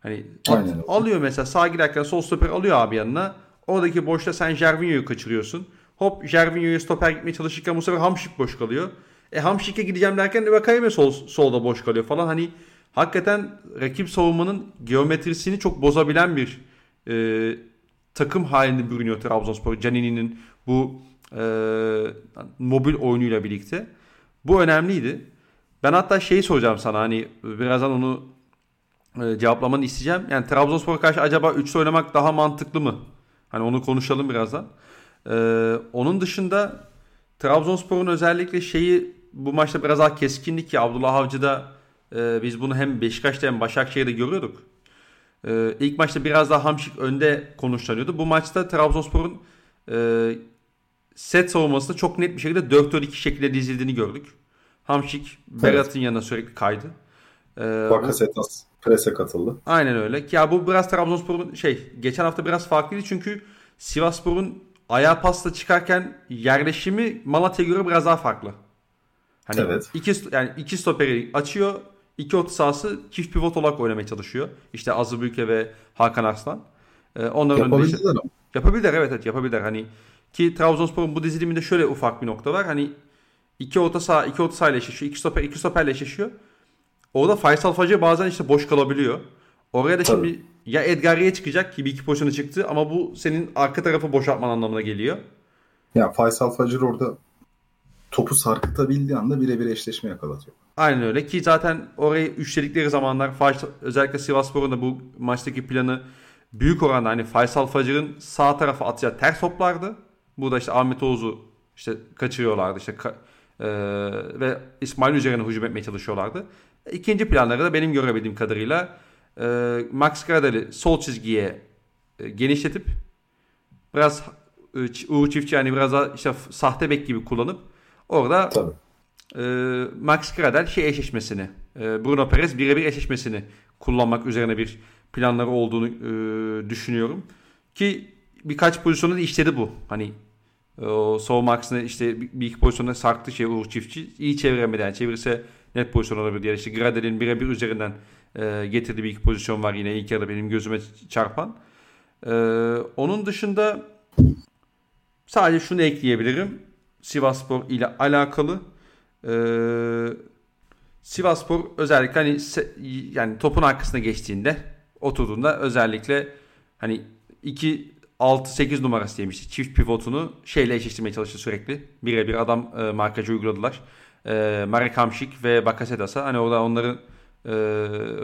Hani at, alıyor mesela sağ girerken sol stoper alıyor abi yanına. Oradaki boşta sen Gervinho'yu kaçırıyorsun. Hop Gervinho'ya stoper gitmeye çalışırken bu sefer Hamşik boş kalıyor. E Hamşik'e gideceğim derken Vakayemi sol, solda boş kalıyor falan. Hani hakikaten rakip savunmanın geometrisini çok bozabilen bir e, takım halinde bürünüyor Trabzonspor. Canini'nin bu e, mobil oyunuyla birlikte. Bu önemliydi. Ben hatta şeyi soracağım sana hani birazdan onu E, cevaplamanı isteyeceğim. Yani Trabzonspor'a karşı acaba üçlü oynamak daha mantıklı mı? Hani onu konuşalım birazdan. E, onun dışında Trabzonspor'un özellikle şeyi bu maçta biraz daha keskinlik ki Abdullah Avcı'da e, biz bunu hem Beşiktaş'ta hem Başakşehir'de görüyorduk. E, ilk maçta biraz daha Hamşik önde konuşlanıyordu. Bu maçta Trabzonspor'un e, set savunmasında çok net bir şekilde dört dört iki şekilde dizildiğini gördük. Hamşik Berat'ın evet. yanına sürekli kaydı. E, Bakasetas prese katıldı. Aynen öyle. Ya bu biraz Trabzonspor'un şey geçen hafta biraz farklıydı çünkü Sivasspor'un ayağa pasla çıkarken yerleşimi Malatya'ya göre biraz daha farklı. Hani evet. iki yani iki stoperi açıyor, iki orta sahası çift pivot olarak oynamaya çalışıyor. İşte Azı Büyüke ve Hakan Arslan. Ee, onların önünde işte, yapabilirler evet evet yapabilirler. Hani ki Trabzonspor'un bu diziliminde şöyle ufak bir nokta var. Hani iki orta saha iki orta sahayla eşleşiyor, iki stoper iki stoperle eşleşiyor. Orada Faysal Fajr bazen işte boş kalabiliyor. Oraya da şimdi tabii. ya Edgar'ya çıkacak ki bir iki pozisyona çıktı ama bu senin arka tarafı boşaltman anlamına geliyor. Ya Faysal Fajr orada topu sarkıtabildiği anda birebir eşleşme yakalatıyor. Aynen öyle ki zaten orayı üçledikleri zamanlar Faysal, özellikle Sivasspor'un da bu maçtaki planı büyük oranda hani Faysal Fajr'ın sağ tarafa atacağı ters toplardı. Burada işte Ahmet Oğuz'u işte kaçırıyorlardı işte ka- Ee, ve İsmail üzerine hücum etmeye çalışıyorlardı. İkinci planları da benim görebildiğim kadarıyla e, Max Gradal'i sol çizgiye e, genişletip biraz e, Uğur Çiftçi yani biraz daha işte sahte bek gibi kullanıp orada e, Max Gradal şey eşleşmesini e, Bruno Perez birebir eşleşmesini kullanmak üzerine bir planları olduğunu e, düşünüyorum. Ki birkaç pozisyonda da işledi bu. Hani savunma aksine işte bir iki pozisyonda sarktı şey Uğur Çiftçi. İyi çeviremedi yani. Çevirse net pozisyon olabilir. Yani işte Gradel'in birebir üzerinden e, getirdiği bir iki pozisyon var yine ilk yarıda benim gözüme çarpan. E, onun dışında sadece şunu ekleyebilirim. Sivasspor ile alakalı e, Sivasspor özellikle hani se, yani topun arkasına geçtiğinde oturduğunda özellikle hani iki altı sekiz numarası demişti. Çift pivotunu şeyle eşleştirmeye çalıştı sürekli. Birebir adam e, markajı uyguladılar. E, Marek Hamşik ve Bakasetas'a hani orada onların e,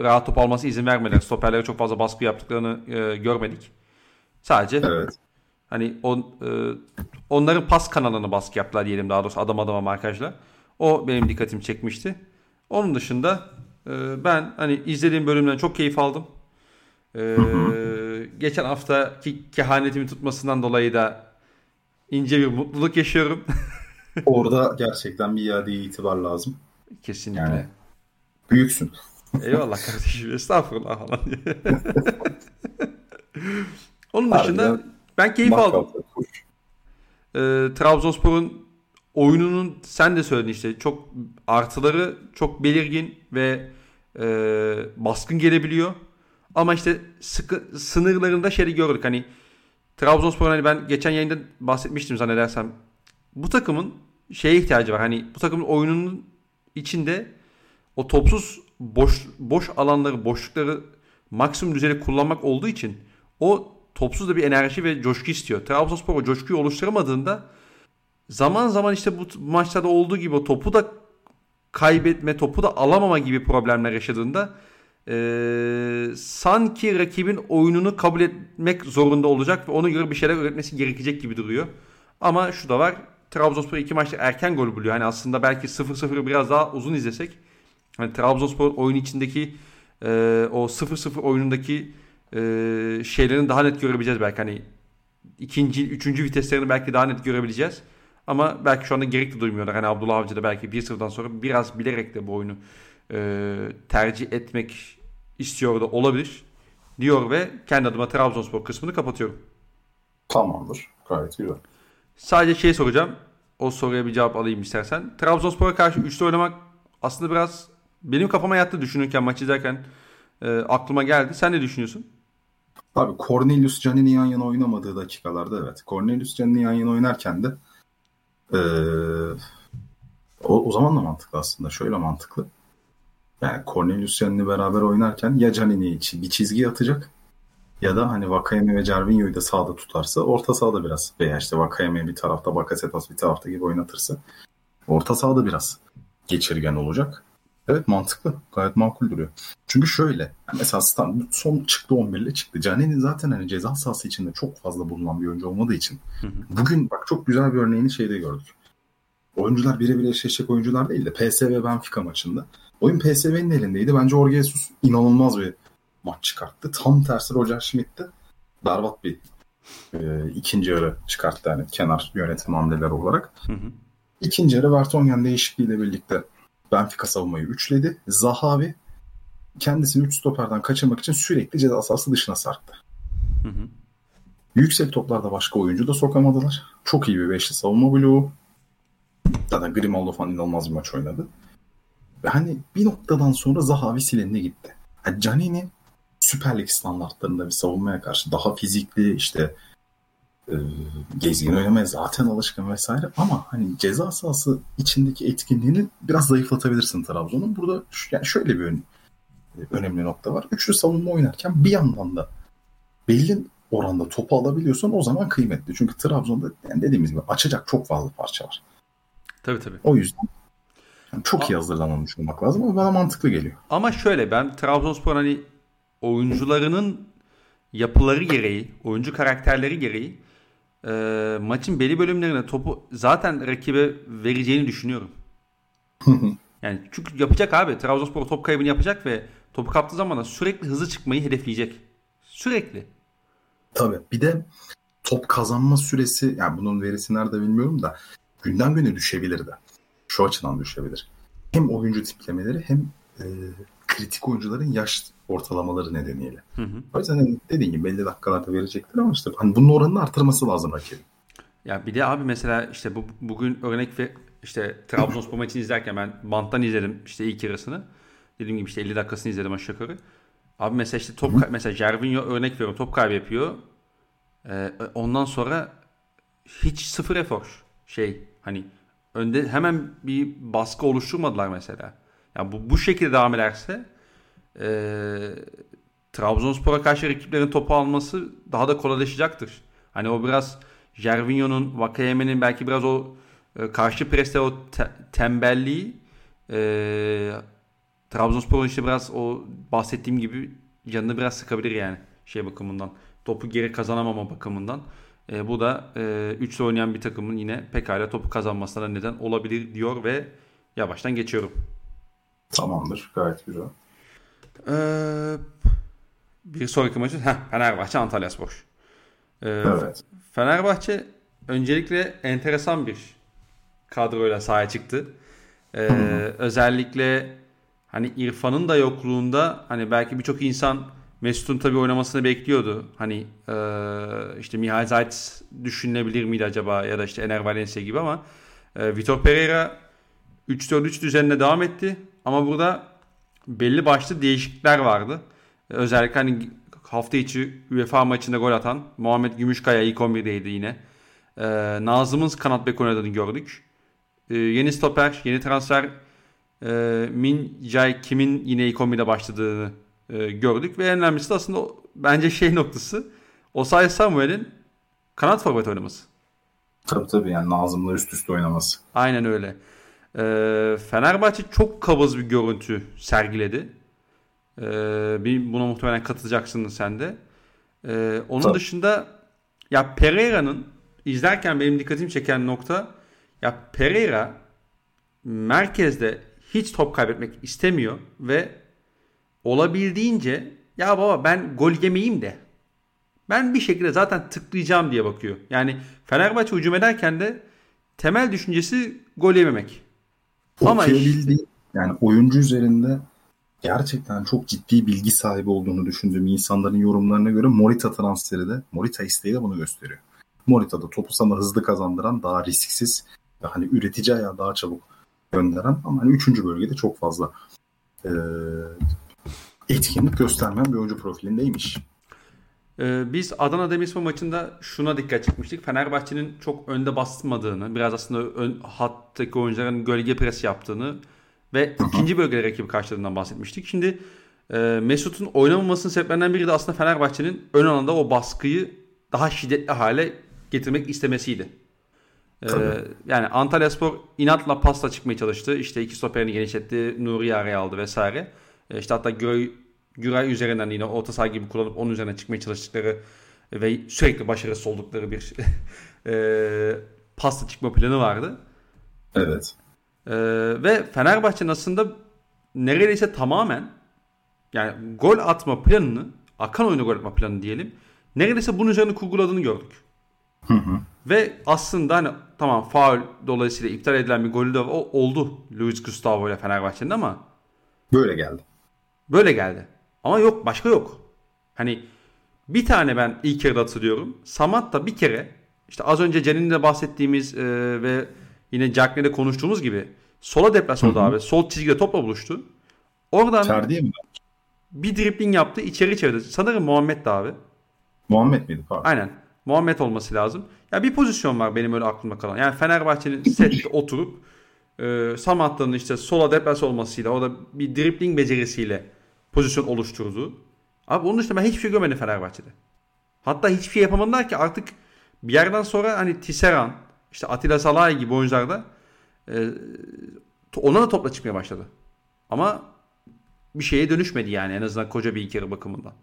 rahat top alması izin vermediler. Stoperlere çok fazla baskı yaptıklarını e, görmedik. Sadece evet. Hani on, e, onların pas kanalına baskı yaptılar diyelim daha doğrusu adam adama markajla. O benim dikkatimi çekmişti. Onun dışında e, ben hani izlediğim bölümden çok keyif aldım. Eee geçen haftaki kehanetimi tutmasından dolayı da ince bir mutluluk yaşıyorum. Orada gerçekten bir iadeye itibar lazım. Kesinlikle. Yani, büyüksün. Eyvallah kardeşim. Estağfurullah falan. Onun dışında abi, ben keyif aldım. Ee, Trabzonspor'un oyununun sen de söyledin işte çok artıları çok belirgin ve e, baskın gelebiliyor. Ama işte sıkı, sınırlarında şeyi gördük. Hani Trabzonspor hani ben geçen yayında bahsetmiştim zannedersem. Bu takımın şeye ihtiyacı var. Hani bu takımın oyununun içinde o topsuz boş boş alanları, boşlukları maksimum düzeyde kullanmak olduğu için o topsuz da bir enerji ve coşku istiyor. Trabzonspor o coşkuyu oluşturamadığında zaman zaman işte bu maçlarda olduğu gibi o topu da kaybetme, topu da alamama gibi problemler yaşadığında Ee, sanki rakibin oyununu kabul etmek zorunda olacak ve ona göre bir şeyler üretmesi gerekecek gibi duruyor. Ama şu da var. Trabzonspor iki maçta erken gol buluyor. Hani aslında belki sıfır sıfırı biraz daha uzun izlesek hani Trabzonspor oyun içindeki e, o sıfır sıfır oyunundaki e, şeylerini daha net görebileceğiz belki. Hani ikinci, üçüncü viteslerini belki daha net görebileceğiz. Ama belki şu anda gerek de duymuyorlar. Hani Abdullah Avcı da belki bir sıfırdan sonra biraz bilerek de bu oyunu tercih etmek istiyor da olabilir diyor ve kendi adıma Trabzonspor kısmını kapatıyorum. Tamamdır. Gayet güzel. Sadece şey soracağım. O soruya bir cevap alayım istersen. Trabzonspor'a karşı üçlü oynamak aslında biraz benim kafama yattı düşünürken maç izlerken e, aklıma geldi. Sen ne düşünüyorsun? Abi Cornelius Canini yan yana oynamadığı dakikalarda evet. Cornelius Canini yan yana oynarken de e, o, o zaman da mantıklı aslında. Şöyle mantıklı. Yani Cornelius Canini beraber oynarken ya Canini bir çizgi atacak ya da hani Vakayemi ve Gervinho'yu da sağda tutarsa orta sahada biraz veya işte Vakayemi bir tarafta Bakasetas bir tarafta gibi oynatırsa orta sahada biraz geçirgen olacak. Evet mantıklı. Gayet makul duruyor. Çünkü şöyle yani mesela son çıktı on bir ile çıktı. Canini zaten hani ceza sahası içinde çok fazla bulunan bir oyuncu olmadığı için hı hı. Bugün bak çok güzel bir örneğini şeyde gördük. Oyuncular birebir eşleşecek oyuncular değil de P S V Benfica maçında. Oyun P S V'nin elindeydi. Bence Jorge Jesus inanılmaz bir maç çıkarttı. Tam tersi Roger Schmidt'te berbat bir e, ikinci yarı çıkarttı. Yani kenar yönetim hamleleri olarak. Hı hı. İkinci yarı Vertonghen değişikliğiyle birlikte Benfica savunmayı üçledi. Zahavi kendisini üç stoperden kaçırmak için sürekli ceza sahası dışına sarktı. Hı hı. Yüksek toplarda başka oyuncu da sokamadılar. Çok iyi bir beşli savunma bloğu. Zaten Grimaldo falan inanılmaz bir maç oynadı. Ve hani bir noktadan sonra Zahavi silindi gitti. Yani Canini Süper Lig standartlarında bir savunmaya karşı daha fizikli işte e, gezgin oynamaya zaten alışkın vesaire ama hani ceza sahası içindeki etkinliğini biraz zayıflatabilirsin Trabzon'un. Burada yani şöyle bir ön, önemli nokta var. Üçlü savunma oynarken bir yandan da belli oranda topu alabiliyorsan o zaman kıymetli. Çünkü Trabzon'da yani dediğimiz gibi açacak çok fazla parça var. Tabii tabii. O yüzden yani çok iyi hazırlanılmış olmak lazım ama bana mantıklı geliyor. Ama şöyle ben Trabzonspor hani oyuncularının yapıları gereği, oyuncu karakterleri gereği e, maçın belli bölümlerine topu zaten rakibe vereceğini düşünüyorum. Yani çünkü yapacak abi. Trabzonspor top kaybını yapacak ve topu kaptığı zaman da sürekli hızlı çıkmayı hedefleyecek. Sürekli. Tabii. Bir de top kazanma süresi, yani bunun verisi nerede bilmiyorum da günden güne düşebilirdi. Şu açıdan düşebilir. Hem oyuncu tiplemeleri hem e, kritik oyuncuların yaş ortalamaları nedeniyle. Hı hı. O yüzden dediğim gibi belli dakikalarda verecektir ama işte hani bunun oranını artırması lazım rakibin. Ya bir de abi mesela işte bu bugün örnek ve işte Trabzonspor maçını izlerken ben banttan izledim işte ilk yarısını. Dediğim gibi işte elli dakikasını izledim aşağı yukarı. Abi mesela işte top kay- mesela Gervinho örnek veriyorum top kaybı yapıyor. Ee, ondan sonra hiç sıfır efor şey hani önde hemen bir baskı oluşturmadılar mesela. Ya yani bu bu şekilde devam ederse e, Trabzonspor'a karşı rakiplerin topu alması daha da kolaylaşacaktır. Hani o biraz Gervinho'nun, Vakayemi'nin belki biraz o e, karşı preste o te- tembelliği e, Trabzonspor'un işte biraz o bahsettiğim gibi canını biraz sıkabilir yani şey bakımından. Topu geri kazanamama bakımından. E, bu da üçle e, oynayan bir takımın yine pekala topu kazanmasına neden olabilir diyor ve yavaştan geçiyorum. Tamamdır. Gayet güzel. Ee, bir sonraki maçı heh, Fenerbahçe Antalyaspor. Ee, evet. Fenerbahçe öncelikle enteresan bir kadroyla sahaya çıktı. Ee, özellikle hani İrfan'ın da yokluğunda hani belki birçok insan Mesut'un tabii oynamasını bekliyordu. Hani e, işte Mihail Zayt düşünülebilir miydi acaba ya da işte Ener Valencia gibi ama e, Vitor Pereira üç dört üç düzenine devam etti. Ama burada belli başlı değişiklikler vardı. E, özellikle hani hafta içi UEFA maçında gol atan Muhammed Gümüşkaya ilk on birdeydi yine. E, Nazım'ın kanat bek oynadığını gördük. E, yeni stoper, yeni transfer e, Min Jae Kim'in yine ilk on birde başladığını gördük ve en önemlisi de aslında bence şey noktası Osayi Samuel'in kanat forvet oynaması. Tabii tabii yani Nazım'la üst üste oynaması. Aynen öyle. Ee, Fenerbahçe çok kabız bir görüntü sergiledi. Ee, buna muhtemelen katılacaksın sen de. Ee, onun tabii. Dışında ya Pereira'nın izlerken benim dikkatimi çeken nokta ya Pereira merkezde hiç top kaybetmek istemiyor ve olabildiğince ya baba ben gol yemeyeyim de ben bir şekilde zaten tıklayacağım diye bakıyor. Yani Fenerbahçe hücum ederken de temel düşüncesi gol yememek. Ama işte, yani oyuncu üzerinde gerçekten çok ciddi bilgi sahibi olduğunu düşündüğüm insanların yorumlarına göre Morita transferi de Morita isteği de bunu gösteriyor. Morita'da topu sana hızlı kazandıran daha risksiz hani üretici ayağı daha çabuk gönderen ama hani üçüncü bölgede çok fazla ee, etkinlik göstermeyen bir oyuncu profilindeymiş. Ee, biz Adana Demirspor maçında şuna dikkat çekmiştik. Fenerbahçe'nin çok önde basmadığını, biraz aslında ön, hattaki oyuncuların gölge pres yaptığını ve Aha. ikinci bölgede rakibi karşıladığından bahsetmiştik. Şimdi e, Mesut'un oynamamasının sebeplerinden biri de aslında Fenerbahçe'nin ön alanda o baskıyı daha şiddetli hale getirmek istemesiydi. Ee, yani Antalyaspor inatla pasla çıkmaya çalıştı. İşte iki stoperini genişletti, Nuri araya aldı vesaire. İşte hatta Güray, Güray üzerinden yine orta saha gibi kullanıp onun üzerine çıkmaya çalıştıkları ve sürekli başarısız oldukları bir e, pasla çıkma planı vardı. Evet. E, ve Fenerbahçe'nin aslında neredeyse tamamen yani gol atma planını, akan oyunu gol atma planı diyelim, neredeyse bunun üzerine kurguladığını gördük. Hı hı. Ve aslında hani tamam faul dolayısıyla iptal edilen bir golü de oldu Luis Gustavo ile Fenerbahçe'nin ama Böyle geldi. Böyle geldi. Ama yok başka yok. Hani bir tane ben ilk yarıda hatırlıyorum. Samat da bir kere işte az önce Canini'de bahsettiğimiz e, ve yine Jack Ney'de konuştuğumuz gibi sola deplas oldu abi. Sol çizgide topla buluştu. Oradan Çerdiye mi? Bir dripling yaptı. İçeri çevirdi. Sanırım Muhammed de abi. Muhammed miydi? Pardon. Aynen. Muhammed olması lazım. Ya bir pozisyon var benim öyle aklımda kalan. Yani Fenerbahçe'nin sette oturup Ee, Samat'ın işte sola deplas olmasıyla o da bir dribling becerisiyle pozisyon oluşturdu. Abi onun dışında ben hiçbir şey görmedim Fenerbahçe'de. Hatta hiçbir şey yapamadılar ki artık bir yerden sonra hani Tisserand, işte Atilla Salahay gibi oyuncular da e, ona da topla çıkmaya başladı. Ama bir şeye dönüşmedi yani en azından koca bir iki yarı bakımından.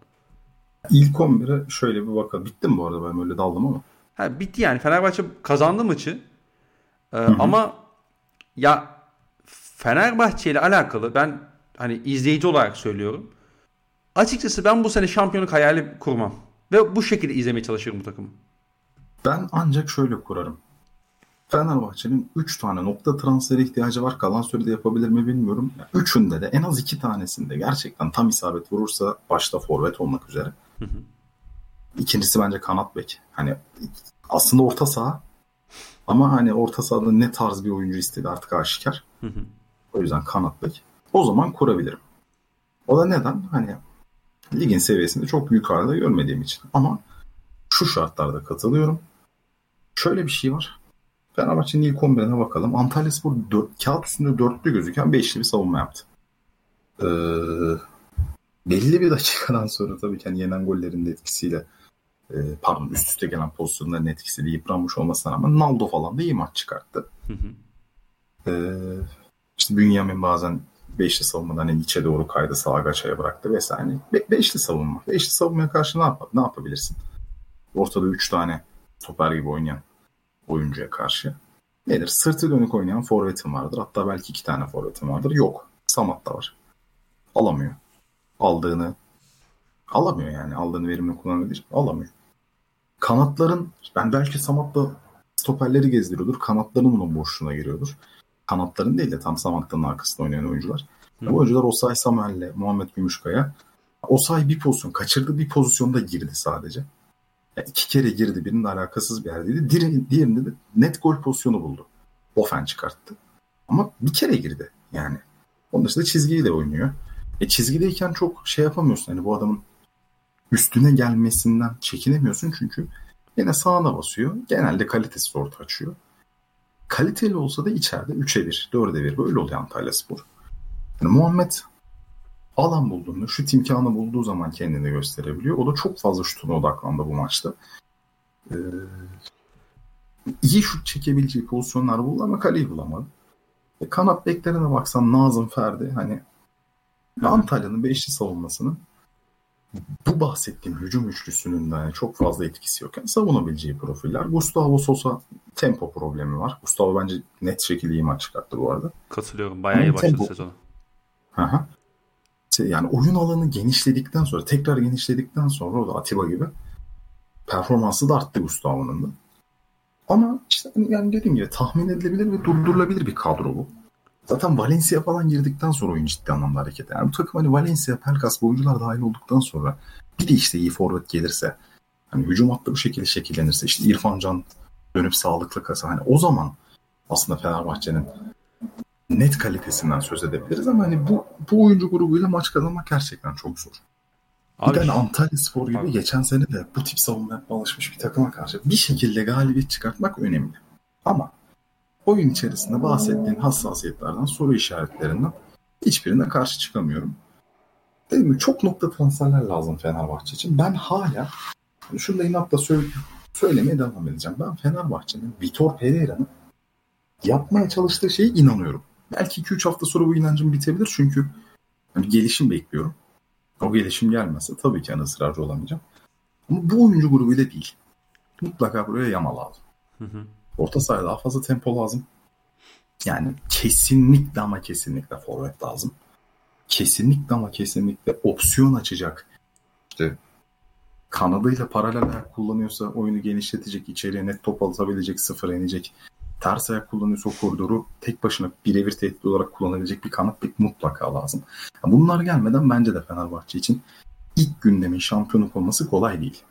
İlk on bire şöyle bir bakalım. Bitti mi bu arada ben öyle daldım ama? Ha, bitti yani Fenerbahçe kazandı maçı. Ee, ama ya Fenerbahçe ile alakalı ben hani izleyici olarak söylüyorum. Açıkçası ben bu sene şampiyonluk hayali kurmam. Ve bu şekilde izlemeye çalışırım bu takımı. Ben ancak şöyle kurarım. Fenerbahçe'nin üç tane nokta transferi ihtiyacı var. Kalan sürede yapabilir mi bilmiyorum. Üçünde de en az iki tanesinde gerçekten tam isabet vurursa başta forvet olmak üzere. Hı hı. İkincisi bence kanat bek. Hani aslında orta saha Ama hani orta sahada ne tarz bir oyuncu istedi artık aşikar. Hı hı. O yüzden kanat bek. O zaman kurabilirim. O da neden? Hani ligin seviyesinde çok yukarıda görmediğim için. Ama şu şartlarda katılıyorum. Şöyle bir şey var. Fenerbahçe'nin ilk on birine bakalım. Antalyaspor dört, kağıt üstünde dörtlü gözüken beşli bir savunma yaptı. Ee, belli bir dakikadan sonra tabii ki hani yenen gollerin de etkisiyle e, pardon üst üste gelen pozisyonların etkisiyle yıpranmış olmasına rağmen Naldo falan da iyi maç çıkarttı. Hı hı. Ee, işte Bünyamin bazen beşli savunmadan hani içe doğru kaydı, sağa kaçaya bıraktı vesaire. Yani Be- beşli savunma. Beşli savunmaya karşı ne, yap- ne yapabilirsin? Ortada üç tane stoper gibi oynayan oyuncuya karşı. Nedir? Sırtı dönük oynayan forvetim vardır. Hatta belki iki tane forvetim vardır. Yok. Samat da var. Alamıyor. Aldığını alamıyor yani. Aldığını verimli kullanabilir. Alamıyor. Kanatların, ben belki Samat da stoperleri gezdiriyordur. Kanatların onun boşluğuna giriyordur. Kanatların değil de tam Samat'ın arkasında oynayan oyuncular. Bu oyuncular Osay Samuel'le Muhammed Gümüşkaya. Osay bir pozisyon kaçırdı. Bir pozisyonda girdi sadece. Yani iki kere girdi. Birinin alakasız bir yerdeydi. Diğerinde, diğerinde de net gol pozisyonu buldu. Ofen çıkarttı. Ama bir kere girdi yani. Onun dışında çizgiyle oynuyor. E çizgideyken çok şey yapamıyorsun. Hani bu adamın üstüne gelmesinden çekinemiyorsun çünkü yine sağına basıyor. Genelde kalitesiz orta açıyor. Kaliteli olsa da içeride üçe bir, dörde bir böyle oluyor Antalyaspor. Yani Muhammed alan bulduğunda, şut imkanı bulduğu zaman kendini gösterebiliyor. O da çok fazla şutuna odaklandı bu maçta. Ee, iyi şut çekebileceği pozisyonlar buldu ama kaleyi bulamadı. E, kanat beklerine baksan Nazım Ferdi hani Antalya'nın beşli savunmasının bu bahsettiğim hücum üçlüsünün de çok fazla etkisi yok. Yani savunabileceği profiller. Gustavo Sosa tempo problemi var. Gustavo bence net şekilde iyi maç çıkarttı bu arada. Katılıyorum. Bayağı yani iyi başladı tempo sezonu. Aha. Yani oyun alanı genişledikten sonra, tekrar genişledikten sonra o da Atiba gibi performansı da arttı Gustavo'nun da. Ama işte yani dediğim gibi tahmin edilebilir ve durdurulabilir bir kadro bu. Zaten Valencia falan girdikten sonra oyun ciddi anlamda harekete. Yani bu takım hani Valencia, Pelkas, oyuncular dahil olduktan sonra bir de işte iyi forvet gelirse, hani hücum hattı bu şekilde şekillenirse, işte İrfan Can dönüp sağlıklı kasa. Hani o zaman aslında Fenerbahçe'nin net kalitesinden söz edebiliriz ama hani bu bu oyuncu grubuyla maç kazanmak gerçekten çok zor. Abi, bir tane Antalyaspor gibi abi, geçen sene de bu tip savunma yapma alışmış bir takıma karşı bir şekilde galibiyet çıkartmak önemli. Ama oyun içerisinde bahsettiğin hassasiyetlerden, soru işaretlerinden hiçbirine karşı çıkamıyorum. Dedim ki çok nokta transferler lazım Fenerbahçe için. Ben hala şurada inatla söyle- söylemeye devam edeceğim. Ben Fenerbahçe'nin, Vitor Pereira'nın yapmaya çalıştığı şeye inanıyorum. Belki iki üç hafta sonra bu inancım bitebilir çünkü yani gelişim bekliyorum. O gelişim gelmezse tabii ki ısrarcı olamayacağım. Ama bu oyuncu grubuyla değil. Mutlaka buraya yama lazım. Hı hı. Orta sahaya daha fazla tempo lazım. Yani kesinlikle ama kesinlikle forvet lazım. Kesinlikle ama kesinlikle opsiyon açacak. İşte kanadıyla paralel ayak kullanıyorsa oyunu genişletecek, içeriye net top atabilecek, sıfır inecek. Ters ayak kullanıyorsa o koridoru tek başına birebir tehdit olarak kullanabilecek bir kanat pek mutlaka lazım. Bunlar gelmeden bence de Fenerbahçe için ilk gündemin şampiyonluk olması kolay değil.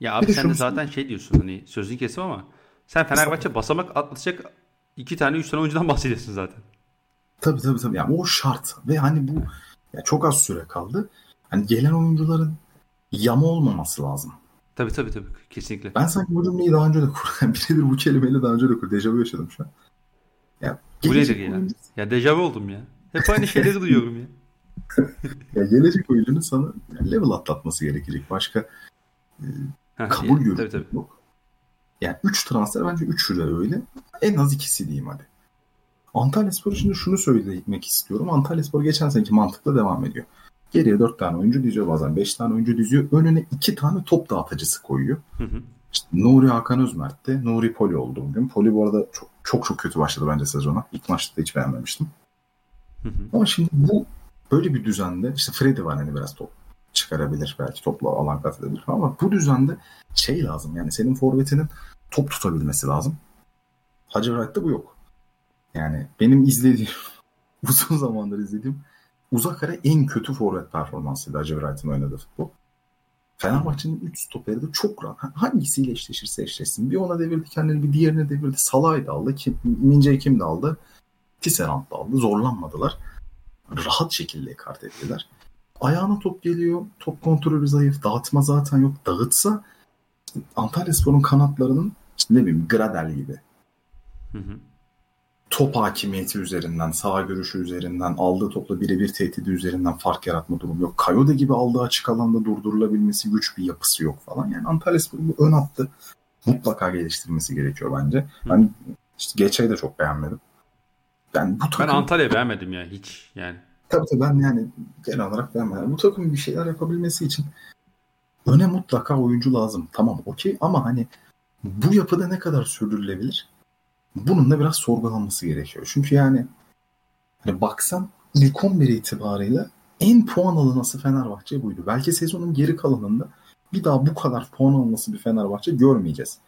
Ya abi, bir sen de zaten şey diyorsun hani sözünü kesim ama sen Fenerbahçe basamak atlatacak iki tane üç tane oyuncudan bahsediyorsun zaten. Tabii tabii tabii. Yani o şart ve hani bu ya çok az süre kaldı. Hani gelen oyuncuların yama olmaması lazım. Tabii tabii tabii. Kesinlikle. Ben sanki bu cümleyi daha önce de kurdum. Biridir bu kelimeyle daha önce de kurdum. Dejavu yaşadım şu an. Ya, bu nedir ya? Oyuncu... Ya dejavu oldum ya. Hep aynı şeyleri duyuyorum ya. Ya gelecek oyuncunun sana level atlatması gerekecek. Başka e, kabul görüntü tabii, tabii. Yok. Yani üç transfer bence üçü de öyle. En az ikisi diyeyim hadi. Antalyaspor için de şunu söylemek istiyorum. Antalyaspor geçen seneki mantıkla devam ediyor. Geriye dört tane oyuncu diziyor. Bazen beş tane oyuncu diziyor. Önüne iki tane top dağıtıcısı koyuyor. Hı hı. İşte Nuri Hakan Özmert'te. Nuri Poli oldu bugün. Poli bu arada çok çok, çok kötü başladı bence sezona. İlk maçta da hiç beğenmemiştim. Hı hı. Ama şimdi bu böyle bir düzende işte Freddy var hani biraz top çıkarabilir. Belki topla alan kat edebilir. Ama bu düzende şey lazım. Yani senin forvetinin top tutabilmesi lazım. Hacı Wright'ta bu yok. Yani benim izlediğim uzun zamandır izlediğim uzak ara en kötü forvet performansıydı Hacı Wright'ın oynadığı futbol. Fenerbahçe'nin üç stoperi de çok rahat. Hangisiyle eşleşirse eşleşsin. Bir ona devirdi kendini, bir diğerine devirdi. Salah'ı da aldı. Kim, Mince'yi kim de aldı? Tisserand da aldı. Zorlanmadılar. Rahat şekilde ekart ettiler. Ayağına top geliyor. Top kontrolü zayıf. Dağıtma zaten yok. Dağıtsa Antalyaspor'un kanatlarının işte ne bileyim Gradel gibi. Hı hı. Top hakimiyeti üzerinden, saha görüşü üzerinden, aldığı topla birebir tehdidi üzerinden fark yaratma durumu yok. Kayode gibi aldığı açık alanda durdurulabilmesi güç bir yapısı yok falan. Yani Antalyaspor'un ön hattı mutlaka geliştirmesi gerekiyor bence. Ben işte Geçe'yi de çok beğenmedim. Ben, bu takım... ben Antalya'yı beğenmedim ya hiç yani. Tabii tabii ben yani genel olarak beğenmedim. Bu takımın bir şeyler yapabilmesi için öne mutlaka oyuncu lazım. Tamam okey ama hani bu yapıda ne kadar sürdürülebilir? Bunun da biraz sorgulanması gerekiyor. Çünkü yani hani baksan ilk on biri itibarıyla en puan alınması Fenerbahçe buydu. Belki sezonun geri kalanında bir daha bu kadar puan alınması bir Fenerbahçe görmeyeceğiz.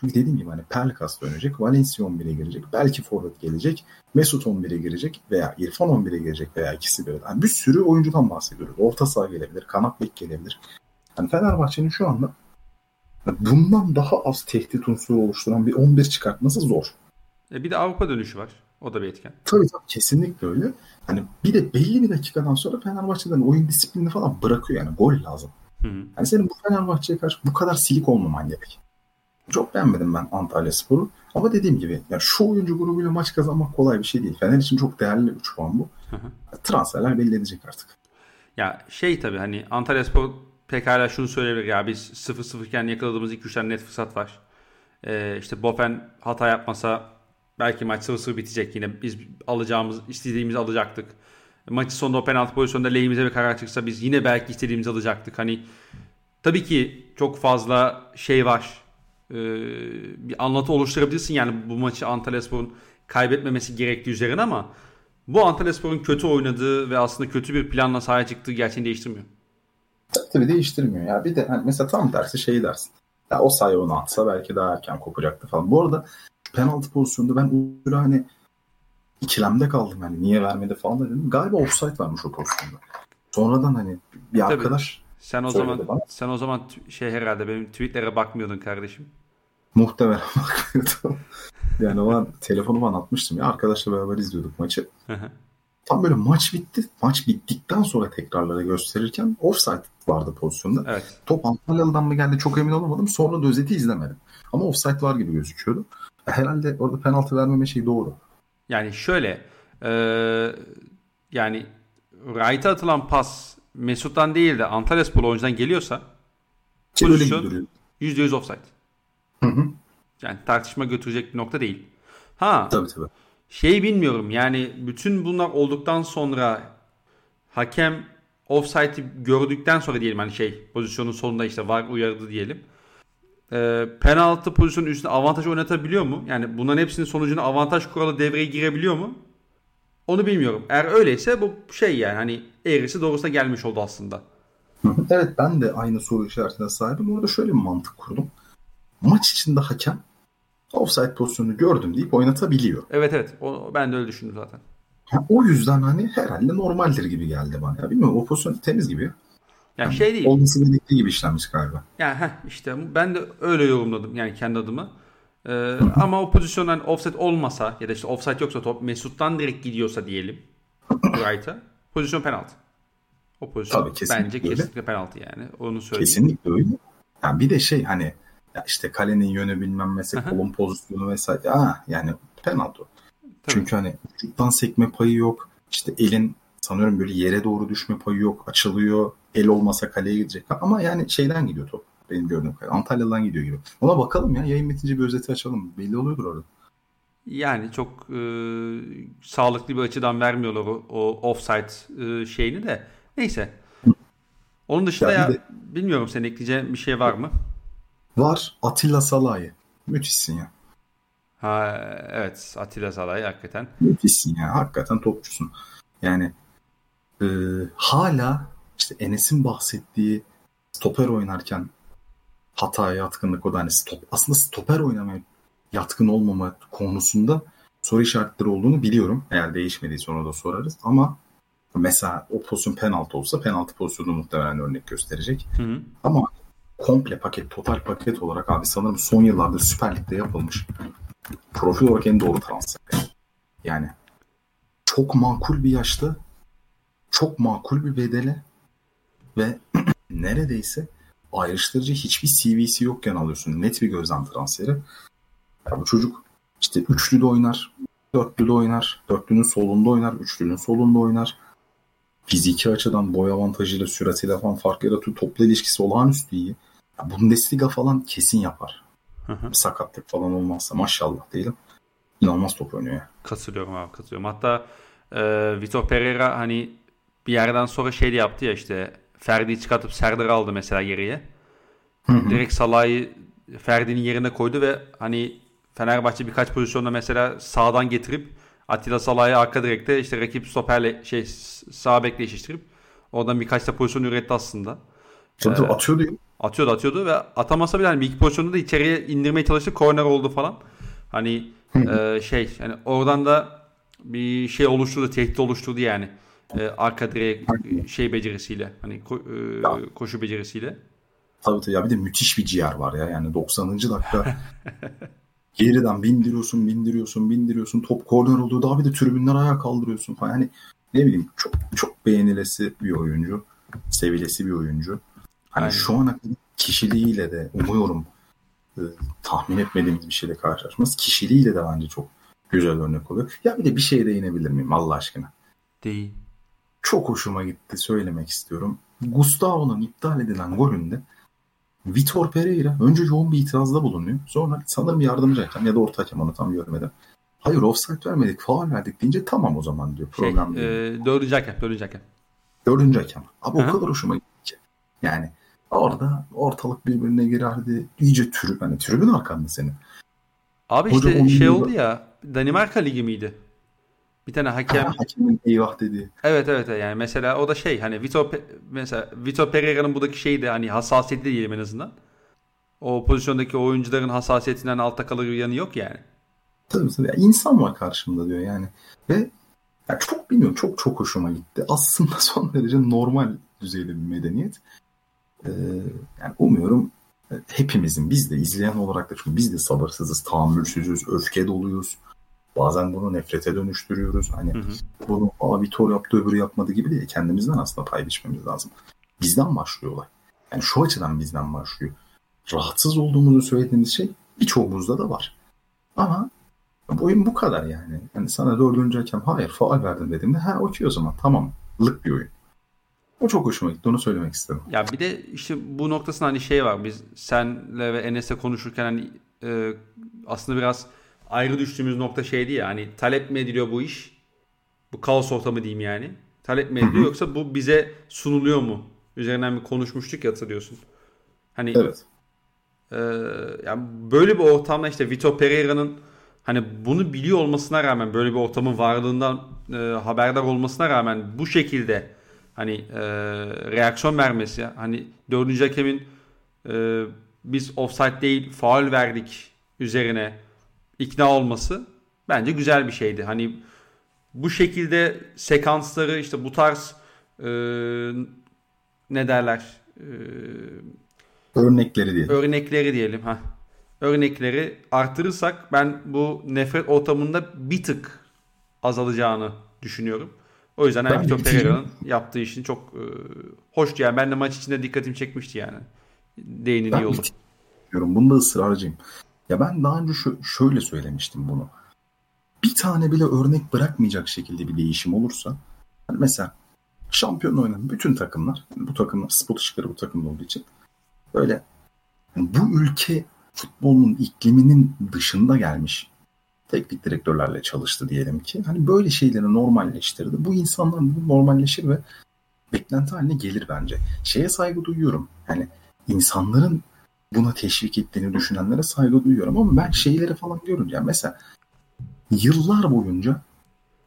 Çünkü dediğim gibi hani Pelkas dönecek, Valencia on bire girecek, belki Forvet gelecek, Mesut on bire girecek veya İrfan on bire girecek veya ikisi birden. Yani bir sürü oyuncudan bahsediyoruz. Orta saha gelebilir, kanat bek gelebilir. Yani Fenerbahçe'nin şu anda bundan daha az tehdit unsuru oluşturan bir on bir çıkartması zor. E bir de Avrupa dönüşü var. O da bir etken. Tabii tabii kesinlikle öyle. Hani bir de belli bir dakikadan sonra Fenerbahçe'den oyun disiplini falan bırakıyor yani gol lazım. Hı hı. Yani senin bu Fenerbahçe'ye karşı bu kadar silik olmaman gerek. Çok beğenmedim ben Antalyaspor'u. Ama dediğim gibi ya şu oyuncu grubuyla maç kazanmak kolay bir şey değil. Fener için çok değerli üç puan bu. Hı hı. Transferler belli edecek artık. Ya şey tabii hani Antalyaspor pekala şunu söyleyebilir ya biz sıfır sıfır iken yakaladığımız ilk üç tane net fırsat var. Ee, işte Bofen hata yapmasa belki maç sıfır sıfır bitecek yine. Biz alacağımız, istediğimizi alacaktık. Maçın sonunda o penaltı pozisyonunda lehimize bir karar çıksa biz yine belki istediğimizi alacaktık. Hani tabii ki çok fazla şey var. Ee, bir anlatı oluşturabilirsin yani bu maçı Antalyaspor'un kaybetmemesi gerektiği üzerine ama bu Antalyaspor'un kötü oynadığı ve aslında kötü bir planla sahaya çıktığı gerçeğini değiştirmiyor. Tabii değiştirmiyor ya. Bir de hani mesela tam tersi şey dersin. Ya o sayı onu atsa belki daha erken kopacaktı falan. Bu arada penaltı pozisyonunda ben Uğur'a hani ikilemde kaldım hani niye vermedi falan da dedim. Galiba offside varmış o pozisyonda. Sonradan hani bir Tabii. arkadaş sen o zaman bana. sen o zaman şey herhalde benim tweetlere bakmıyordun kardeşim. Muhtemelen bakmıyordum. Yani o an telefonu bana atmıştım ya arkadaşla beraber izliyorduk maçı. Tam böyle maç bitti. Maç bittikten sonra tekrarlara gösterirken offside vardı pozisyonda. Evet. Top Antalyalı'dan mı geldi çok emin olamadım. Sonra da özeti izlemedim. Ama offside var gibi gözüküyordu. Herhalde orada penaltı vermeme şey doğru. Yani şöyle e, yani Wright'a atılan pas Mesut'tan değil de Antalyaspor oyuncudan geliyorsa pozisyon yüzde yüz offside. Hı hı. Yani tartışma götürecek bir nokta değil. Ha. Tabii tabii. Şey bilmiyorum yani bütün bunlar olduktan sonra hakem offside'i gördükten sonra diyelim hani şey pozisyonun sonunda işte V A R uyardı diyelim. E, penaltı pozisyonun üstüne avantaj oynatabiliyor mu? Yani bunların hepsinin sonucunda avantaj kuralı devreye girebiliyor mu? Onu bilmiyorum. Eğer öyleyse bu şey yani hani eğrisi doğrusuna gelmiş oldu aslında. Evet ben de aynı soru işaretine sahibim. Orada şöyle bir mantık kurdum. Maç içinde hakem offside pozisyonunu gördüm deyip oynatabiliyor. Evet evet. O, ben de öyle düşündüm zaten. Ya, o yüzden hani herhalde normaldir gibi geldi bana. Ya, bilmiyorum o pozisyon temiz gibi. Ya yani şey değil. Olması gerektiği gibi işlenmiş galiba. Ya heh, işte ben de öyle yorumladım yani kendi adımı. Ee, ama o pozisyondan yani offside olmasa ya da işte offside yoksa top Mesut'tan direkt gidiyorsa diyelim Wright'a pozisyon penaltı. O pozisyon Tabii, kesinlikle bence öyle. Kesinlikle penaltı yani. Onu söyleyeyim. Kesinlikle öyle. Yani bir de şey hani ya işte kalenin yönü bilmem mesela kolun pozisyonu vesaire. Ha yani penaltı. Tabii. Çünkü hani uçuktan sekme payı yok. İşte elin sanıyorum böyle yere doğru düşme payı yok. Açılıyor. El olmasa kaleye gidecek. Ama yani şeyden gidiyor top. Benim gördüğüm kadarıyla. Antalya'dan gidiyor gibi. Ona bakalım ya. Yayın bitince bir özeti açalım. Belli oluyordur orada. Yani çok e, sağlıklı bir açıdan vermiyorlar o, o offside e, şeyini de. Neyse. Onun dışında ya, ya de, bilmiyorum senin ekleyeceğin bir şey var mı? Var. Atilla Salahay. Müthişsin ya. Ha, evet. Atilla Salahay hakikaten. Müthişsin ya. Hakikaten topçusun. Yani e, hala İşte Enes'in bahsettiği stoper oynarken hataya yatkınlık o da hani stop, aslında stoper oynamaya yatkın olmama konusunda soru işaretleri olduğunu biliyorum. Eğer değişmediyse onu da sorarız ama mesela o pozisyon penaltı olsa penaltı pozisyonunu muhtemelen örnek gösterecek. Hı hı. Ama komple paket, total paket olarak abi sanırım son yıllarda Süper Lig'de yapılmış profil olarak en doğru transfer. Yani çok makul bir yaşta, çok makul bir bedele ve neredeyse ayrıştırıcı hiçbir C V'si yokken alıyorsun. Net bir gözlem transferi. Ya bu çocuk işte üçlü de oynar, dörtlü de oynar, dörtlünün solunda oynar, üçlünün solunda oynar. Fiziki açıdan boy avantajıyla, süratiyle falan fark yaratıyor. Topla ilişkisi olağanüstü iyi. Ya Bundesliga falan kesin yapar. Hı hı. Sakatlık falan olmazsa maşallah diyelim. İnanılmaz top oynuyor. Katılıyorum abi, katılıyorum. Hatta e, Vitor Pereira hani bir yerden sonra şey yaptı ya işte Ferdi'yi çıkartıp Serdar'ı aldı mesela geriye. Hı hı. Direkt Salah'ı Ferdi'nin yerine koydu ve hani Fenerbahçe birkaç pozisyonda mesela sağdan getirip Atilla Salah'ı arka direkte işte rakip stoperle şey sağ bekle eşleştirip oradan birkaç da pozisyon üretti aslında. Ee, atıyordu. Atıyordu atıyordu ve atamasa bile hani bir iki pozisyonda da içeriye indirmeye çalıştı. Korner oldu falan. Hani e, şey yani oradan da bir şey oluşturdu, tehdit oluşturdu yani. E, arka direğe şey becerisiyle hani ko, e, koşu becerisiyle. Tabii tabii ya bir de müthiş bir ciğer var ya yani doksanıncı dakika geriden bindiriyorsun bindiriyorsun bindiriyorsun top korner oluyor daha bir de tribünler ayağa kaldırıyorsun falan hani ne bileyim çok çok beğenilesi bir oyuncu, sevilesi bir oyuncu. Hani aynen. Şu ana kadar kişiliğiyle de umuyorum e, tahmin etmediğimiz bir şeyle karşılaşmaz. Kişiliğiyle de bence çok güzel örnek oluyor. Ya bir de bir şeye değinebilir miyim Allah aşkına? Değil. Çok hoşuma gitti, söylemek istiyorum. Gustavo'nun iptal edilen golünde Vitor Pereira önce yoğun bir itirazda bulunuyor. Sonra sanırım yardımcı hakem ya da orta hakem onu tam görmedim. Hayır offside vermedik, faul verdik deyince tamam o zaman diyor. Şey, Program e, dördüncü hakem, dördüncü hakem. Dördüncü hakem. Abi o kadar hoşuma gitti ki. Yani orada ortalık birbirine girerdi. İyice tribün, hani tribün arkanda senin. Abi hoca işte şey oldu ya, Danimarka Ligi miydi? Bir tane hakem ha, hakemin eyvah dedi. Evet evet yani mesela o da şey hani Vitor Pe- mesela Vitor Pereira'nın buradaki şeyi de hani hassasiyeti de diyelim en azından. O pozisyondaki oyuncuların hassasiyetinden altta kalır yanı yok yani. Tabii tabii. Ya, insan var karşımda diyor yani. Ve ya çok bilmiyorum çok çok hoşuma gitti. Aslında son derece normal düzeyde bir medeniyet. Ee, yani umuyorum hepimizin biz de izleyen olarak da çünkü biz de sabırsızız, tahammülsüzüz, öfke doluyuz. Bazen bunu nefrete dönüştürüyoruz. Hani hı hı. Bunu aa Vitor yaptı öbürü yapmadı gibi değil. Kendimizden aslında pay biçmemiz lazım. Bizden başlıyor olay. Yani şu açıdan bizden başlıyor. Rahatsız olduğumuzu söylediğimiz şey birçoğumuzda da var. Ama oyun bu kadar yani. Yani sana dördüncü hakem hayır faal verdim dediğimde ha okey o zaman tamam. Lık bir oyun. O çok hoşuma gitti. Onu söylemek istedim. Ya bir de işte bu noktasında hani şey var. Biz senle ve Enes'le konuşurken hani e, aslında biraz ayrı düştüğümüz nokta şeydi ya hani talep mi ediliyor bu iş? Bu kaos ortamı diyeyim yani. Talep mi ediliyor yoksa bu bize sunuluyor mu? Üzerinden bir konuşmuştuk ya hatırlıyorsun. Hani evet. E, yani böyle bir ortamda işte Vitor Pereira'nın hani bunu biliyor olmasına rağmen böyle bir ortamın varlığından e, haberdar olmasına rağmen bu şekilde hani e, reaksiyon vermesi ya. Hani dördüncü hakemin e, biz offside değil faul verdik üzerine İkna olması bence güzel bir şeydi. Hani bu şekilde sekansları işte bu tarz e, ne derler? E, örnekleri diyelim. Örnekleri diyelim. Heh. Örnekleri artırırsak ben bu nefret ortamında bir tık azalacağını düşünüyorum. O yüzden yani Vitor Pereira'nın yaptığı işin çok e, hoştu. Yani ben de maç içinde dikkatimi çekmişti yani. Değiniliyor oldu. Bunda ısrarcıyım. Ya ben daha önce şu, şöyle söylemiştim bunu. Bir tane bile örnek bırakmayacak şekilde bir değişim olursa hani mesela şampiyon oynayan bütün takımlar bu takımlar spot ışıkları bu takımda olduğu için böyle yani bu ülke futbolunun ikliminin dışında gelmiş teknik direktörlerle çalıştı diyelim ki hani böyle şeyleri normalleştirdi. Bu insanlar bu normalleşir ve beklenti haline gelir bence. Şeye saygı duyuyorum. Hani insanların buna teşvik ettiğini düşünenlere saygı duyuyorum ama ben şeyleri falan görünce yani mesela yıllar boyunca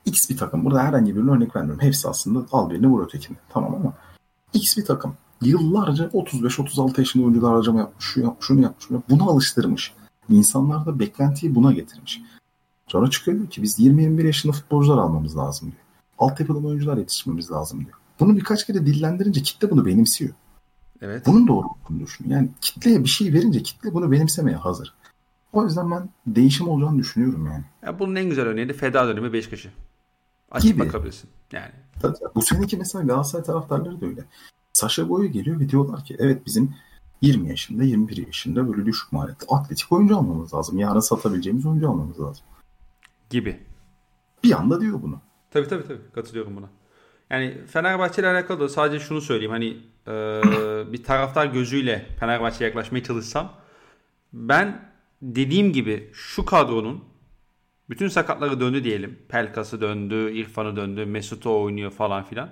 X bir takım burada herhangi birine örnek vermiyorum. Hepsi aslında al birini vur ötekini. Tamam ama X bir takım yıllarca otuz beş otuz altı yaşında oyuncular harcama yapmış, şu yapmış, şunu yapmış, şunu yapmış. Buna alıştırmış. İnsanlar da beklentiyi buna getirmiş. Sonra çıkıyor diyor ki biz yirmi yirmi bir yaşında futbolcular almamız lazım diyor. Altyapıdan oyuncular yetiştirmemiz lazım diyor. Bunu birkaç kere dillendirince kitle bunu benimsiyor. Evet. Bunun doğru olduğunu düşün. Yani kitleye bir şey verince kitle bunu benimsemeye hazır. O yüzden ben değişim olacağını düşünüyorum yani. Ya bunun en güzel örneği de Feda dönemi Beşiktaş'ı. Açık bakabilirsin yani. Tabii, bu seneki mesela Galatasaray taraftarları da öyle. Saşa Boy'a geliyor ve diyorlar ki evet bizim yirmi yaşında, yirmi bir yaşında böyle düşük maliyetli atletik oyuncu almamız lazım. Yarın satabileceğimiz oyuncu almamız lazım. Gibi. Bir anda diyor bunu. Tabii tabii tabii. Katılıyorum buna. Yani Fenerbahçe ile alakalı da sadece şunu söyleyeyim. Hani e, bir taraftar gözüyle Fenerbahçe'ye yaklaşmaya çalışsam, ben dediğim gibi şu kadronun bütün sakatları döndü diyelim. Pelkas'ı döndü, İrfan'ı döndü, Mesut'u oynuyor falan filan.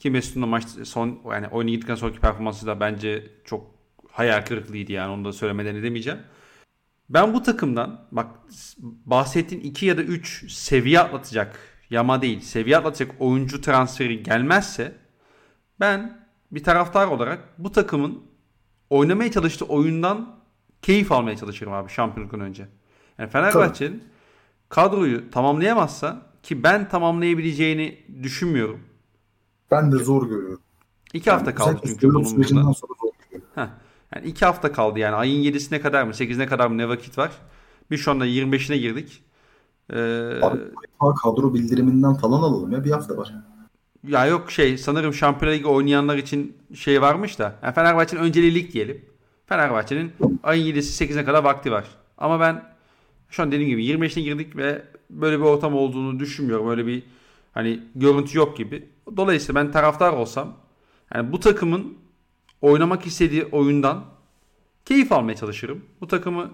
Ki Mesut'un da maç son yani oyuna gittikten sonraki performansı da bence çok hayal kırıklığıydı yani, onu da söylemeden edemeyeceğim. Ben bu takımdan bak bahsettiğin iki ya da üç seviye atlatacak, yama değil seviye atlatacak oyuncu transferi gelmezse, ben bir taraftar olarak bu takımın oynamaya çalıştığı oyundan keyif almaya çalışırım abi şampiyonluktan önce. Yani Fenerbahçe'nin tabii kadroyu tamamlayamazsa, ki ben tamamlayabileceğini düşünmüyorum. Ben de zor görüyorum. İki yani hafta kaldı çünkü bunun burada. Heh. Yani iki hafta kaldı yani. Ayın yedisine kadar mı sekizine kadar mı ne vakit var? Biz şu anda yirmi beşine girdik. Ee, Abi kadro bildiriminden falan alalım ya, bir hafta var. Ya yok şey sanırım Şampiyonlar Ligi oynayanlar için şey varmış da. Yani Fenerbahçe'nin önceliği lig diyelim. Fenerbahçe'nin ayın yedisi sekizine kadar vakti var. Ama ben şu an dediğim gibi yirmi beşine girdik ve böyle bir ortam olduğunu düşünmüyorum. Öyle bir hani görüntü yok gibi. Dolayısıyla ben taraftar olsam yani bu takımın oynamak istediği oyundan keyif almaya çalışırım. Bu takımı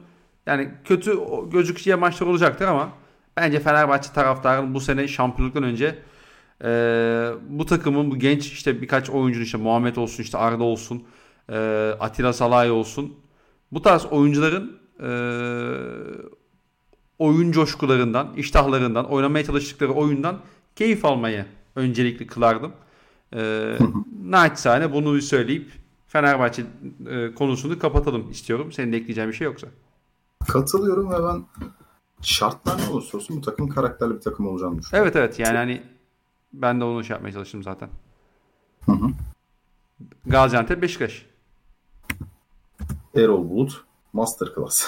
yani kötü gözükçüye maçlar olacaktır ama bence Fenerbahçe taraftarının bu sene şampiyonluktan önce e, bu takımın bu genç işte birkaç oyuncunun işte Muhammed olsun, işte Arda olsun, e, Atilla Salahay olsun, bu tarz oyuncuların e, oyun coşkularından, iştahlarından, oynamaya çalıştıkları oyundan keyif almayı öncelikli kılardım. E, naçizane bunu bir söyleyip Fenerbahçe e, konusunu kapatalım istiyorum. Senin de ekleyeceğin bir şey yoksa. Katılıyorum ve ben şartlar ne olursa olsun bu takım karakterli bir takım olacağını düşünüyorum. Evet evet yani hani ben de onu şey yapmaya çalıştım zaten. Hı hı. Gaziantep Beşiktaş. Erol Bulut masterclass.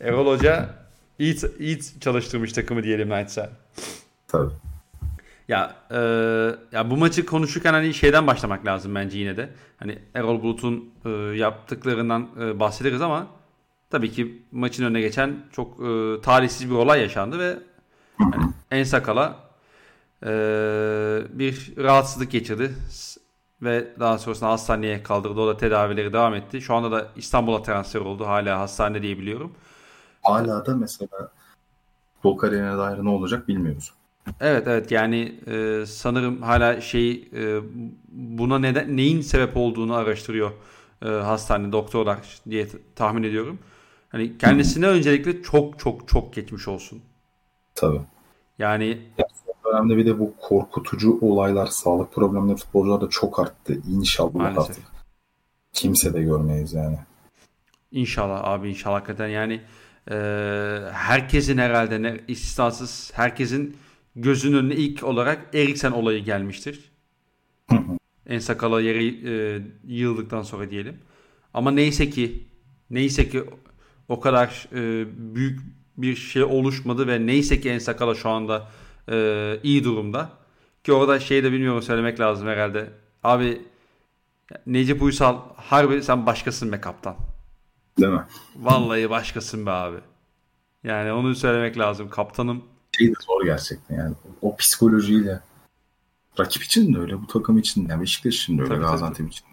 Erol Hoca iyi, iyi çalıştırmış takımı diyelim naçizane. Tabii. Ya, e, ya bu maçı konuşurken hani şeyden başlamak lazım bence yine de. Hani Erol Bulut'un e, yaptıklarından e, bahsederiz ama tabii ki maçın önüne geçen çok e, talihsiz bir olay yaşandı ve yani En Sakala e, bir rahatsızlık geçirdi ve daha sonrasında hastaneye kaldırıldı. O da tedavileri devam etti. Şu anda da İstanbul'a transfer oldu. Hala hastane diye biliyorum. Hala da mesela Bokaryan'a dair ne olacak bilmiyoruz. Evet evet yani e, sanırım hala şey e, buna neden neyin sebep olduğunu araştırıyor e, hastane doktorlar diye t- tahmin ediyorum. Hani kendisine öncelikle çok çok çok geçmiş olsun. Tabii. Yani ya, son dönemde bir de bu korkutucu olaylar, sağlık problemleri futbolcularda çok arttı. İnşallah artık kimse de görmeyiz yani. İnşallah abi inşallah hakikaten yani e, herkesin herhalde ne, istisnasız herkesin gözünün önüne ilk olarak Eriksen olayı gelmiştir. Hı hı. En Sakala yeri e, yığıldıktan sonra diyelim. Ama neyse ki neyse ki o kadar e, büyük bir şey oluşmadı ve neyse ki En Sakala şu anda e, iyi durumda. Ki orada şeyi de bilmiyorum söylemek lazım herhalde. Abi Necip Uysal harbi sen başkasın be kaptan. Değil mi? Vallahi başkasın be abi. Yani onu söylemek lazım. Kaptanım şey de zor gerçekten yani o psikolojiyle rakip için de öyle, bu takım için de yani Beşiktaş için de öyle, Gaziantep için de.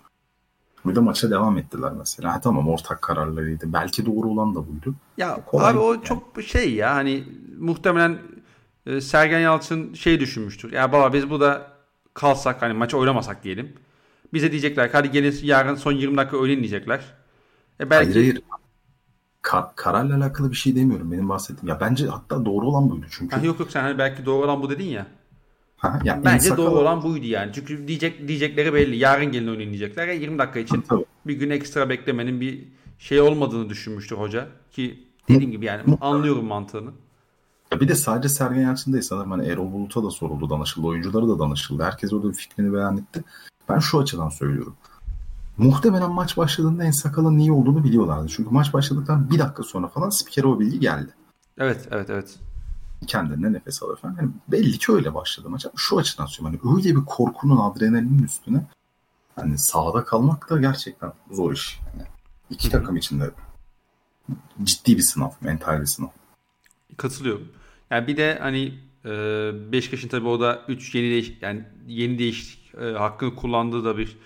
Bir de maça devam ettiler mesela. Ha, tamam ortak kararlarıydı. Belki doğru olan da buydu. Ya kolay abi o yani. Çok şey ya hani muhtemelen e, Sergen Yalçın şey düşünmüştür. Ya baba biz bu da kalsak hani maça oynamasak diyelim. Bize diyecekler hadi gelin yarın son yirmi dakika öğlen diyecekler. E belki hayır, hayır. Kar- kararla alakalı bir şey demiyorum. Benim bahsettiğim. Ya bence hatta doğru olan buydu çünkü. Ha, yok yok sen hani belki doğru olan bu dedin ya. Ha, yani bence doğru olan buydu yani. Çünkü diyecek diyecekleri belli. Yarın gelin oynayın diyecekler. yirmi dakika için ha, bir gün ekstra beklemenin bir şey olmadığını düşünmüştür hoca. Ki dediğim gibi yani anlıyorum mantığını. Ya bir de sadece Sergen Yalçın değil sanırım. Hani Erol Bulut'a da soruldu danışıldı. Oyunculara da danışıldı. Herkes orada bir fikrini beyan etti. Ben şu açıdan söylüyorum. Muhtemelen maç başladığında En Sakal'ın iyi olduğunu biliyorlardı. Çünkü maç başladıktan bir dakika sonra falan spikere o bilgi geldi. Evet, evet, evet. Kendine nefes al efendim. Yani belli ki öyle başladı maç. Şu açıdan söylüyorum. Hani öyle bir korkunun, adrenalinin üstüne hani sahada kalmak da gerçekten zor iş. Yani iki takım içinde ciddi bir sınav, mental bir sınav. Katılıyorum. Yani bir de hani e, Beşiktaş'ın tabii o da üç yeni değiş, yani yeni değişiklik e, hakkını kullandığı da bir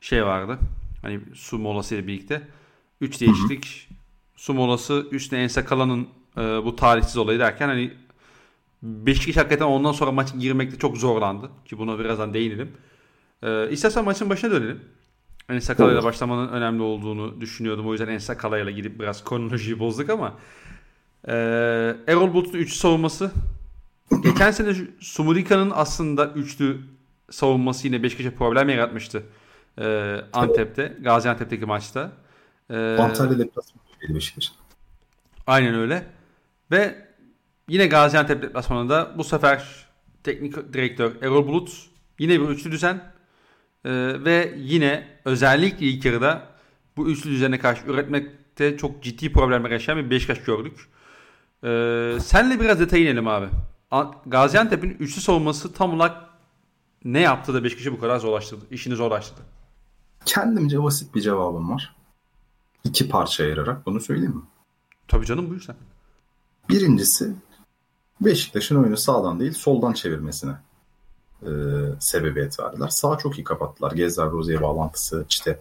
şey vardı. Hani su molasıyla birlikte üç değişiklik, su molası, üstüne Enes Kalan'ın e, bu talihsiz olayı derken hani Beşiktaş hakikaten ondan sonra maç girmekte çok zorlandı ki buna birazdan değinelim. E, İstersen maçın başına dönelim. Enes Kalan'la başlamanın önemli olduğunu düşünüyordum. O yüzden Enes Kalan'la gidip biraz kronolojiyi bozduk ama Ee, Erol Bulut'un üçlü savunması. Geçen sene Sumurika'nın aslında üçlü savunması yine Beşiktaş'a problem yaratmıştı. Ee, Antep'te, Gaziantep'teki maçta. Ee, Antalya deplasmanıydı Beşiktaş'ın. Aynen öyle. Ve yine Gaziantep deplasmanında bu sefer teknik direktör Erol Bulut yine bir üçlü düzen ee, ve yine özellikle ilk yarıda bu üçlü düzene karşı üretmekte çok ciddi problemler yaşayan bir Beşiktaş gördük. Ee, senle biraz detay inelim abi. Gaziantep'in üçlü savunması tam olarak ne yaptı da Beşiktaş'ı bu kadar zorlaştırdı? İşini zorlaştırdı. Kendimce basit bir cevabım var. İki parça ayırarak bunu söyleyeyim mi? Tabii canım, buyur sen. Birincisi Beşiktaş'ın oyunu sağdan değil soldan çevirmesine e, sebebiyet verdiler. Sağa çok iyi kapattılar. Gezler Rozi'ye bağlantısı işte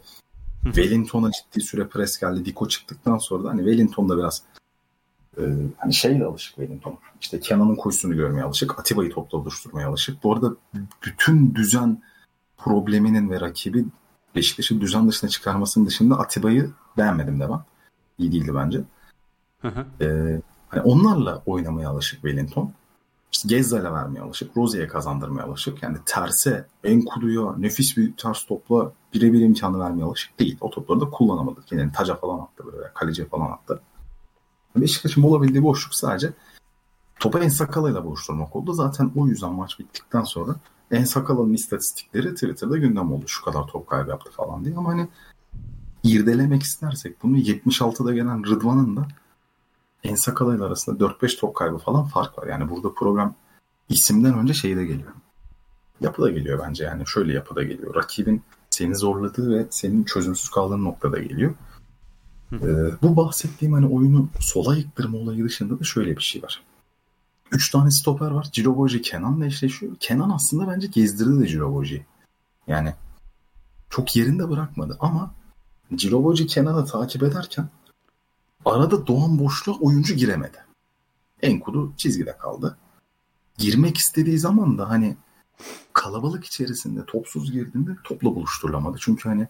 Wellington'a ciddi süre pres geldi. Diko çıktıktan sonra da hani Wellington'da biraz Ee, hani şeyle alışık Wellington. İşte Kenan'ın koşusunu görmeye alışık. Atiba'yı topla oluşturmaya alışık. Bu arada bütün düzen probleminin ve rakibi Beşiktaş'ı düzen dışına çıkarmasının dışında Atiba'yı beğenmedim de ben. İyi değildi bence. Hı hı. Ee, hani onlarla oynamaya alışık Wellington. İşte Gezza'yla vermeye alışık. Rozi'ye kazandırmaya alışık. Yani terse, Enkudu'ya nefis bir ters topla birebir imkanı vermeye alışık değil. O topları da kullanamadık. Yani taca falan attı böyle. Kaleciye falan attı. Beşiktaş'ın olabildiği boşluk sadece topa En Sakala'yla boğuşturmak oldu. Zaten o yüzden maç bittikten sonra En Sakala'nın istatistikleri Twitter'da gündem oldu. Şu kadar top kaybı yaptı falan diye. Ama hani irdelemek istersek bunu yetmiş altıda gelen Rıdvan'ın da En Sakala'yla arasında dört beş top kaybı falan fark var. Yani burada problem isimden önce şeyde geliyor. Yapıda geliyor bence yani. Şöyle yapıda geliyor. Rakibin seni zorladığı ve senin çözümsüz kaldığın noktada geliyor. Ee, bu bahsettiğim hani oyunu sola yıktırma olayı dışında da şöyle bir şey var. Üç tane stoper var. Ciroboji Kenan'la eşleşiyor. Kenan aslında bence gezdirdi de Ciroboji'yi. Yani çok yerinde bırakmadı ama Ciroboji Kenan'ı takip ederken arada doğan boşluğa oyuncu giremedi. Enkudu çizgide kaldı. Girmek istediği zaman da hani kalabalık içerisinde topsuz girdiğinde topla buluşturulamadı. Çünkü hani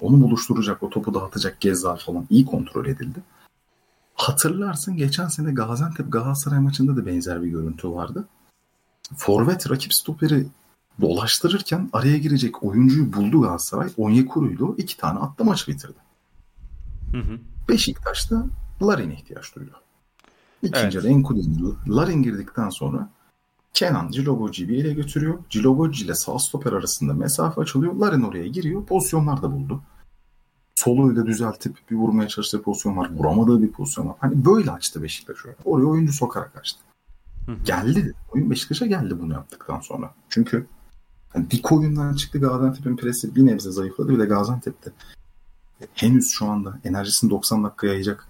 onu buluşturacak, o topu dağıtacak Gezzar falan iyi kontrol edildi. Hatırlarsın geçen sene Gaziantep Galatasaray maçında da benzer bir görüntü vardı. Forvet rakip stoperi dolaştırırken araya girecek oyuncuyu buldu Galatasaray. Onyekuru'ydu. İki tane attı, maç bitirdi. Hı hı. Beşiktaş'ta Larin'e ihtiyaç duydu. İkinci evet. Enkudu'yu Larin girdikten sonra Kenan Ciloboji'yi bir yere götürüyor. Ciloboji ile sağ stoper arasında mesafe açılıyor. Larin oraya giriyor. Pozisyonlar da buldu. Soluyla düzeltip bir vurmaya çalıştığı pozisyon var. Vuramadığı bir pozisyon var. Hani böyle açtı Beşiktaş oraya. Oraya oyuncu sokarak açtı. Hı. Geldi. Oyun Beşiktaş'a geldi bunu yaptıktan sonra. Çünkü yani dik oyundan çıktı. Gaziantep'in presi bir nebze zayıfladı. Bir de Gaziantep'te henüz şu anda enerjisini doksan dakikaya yayacak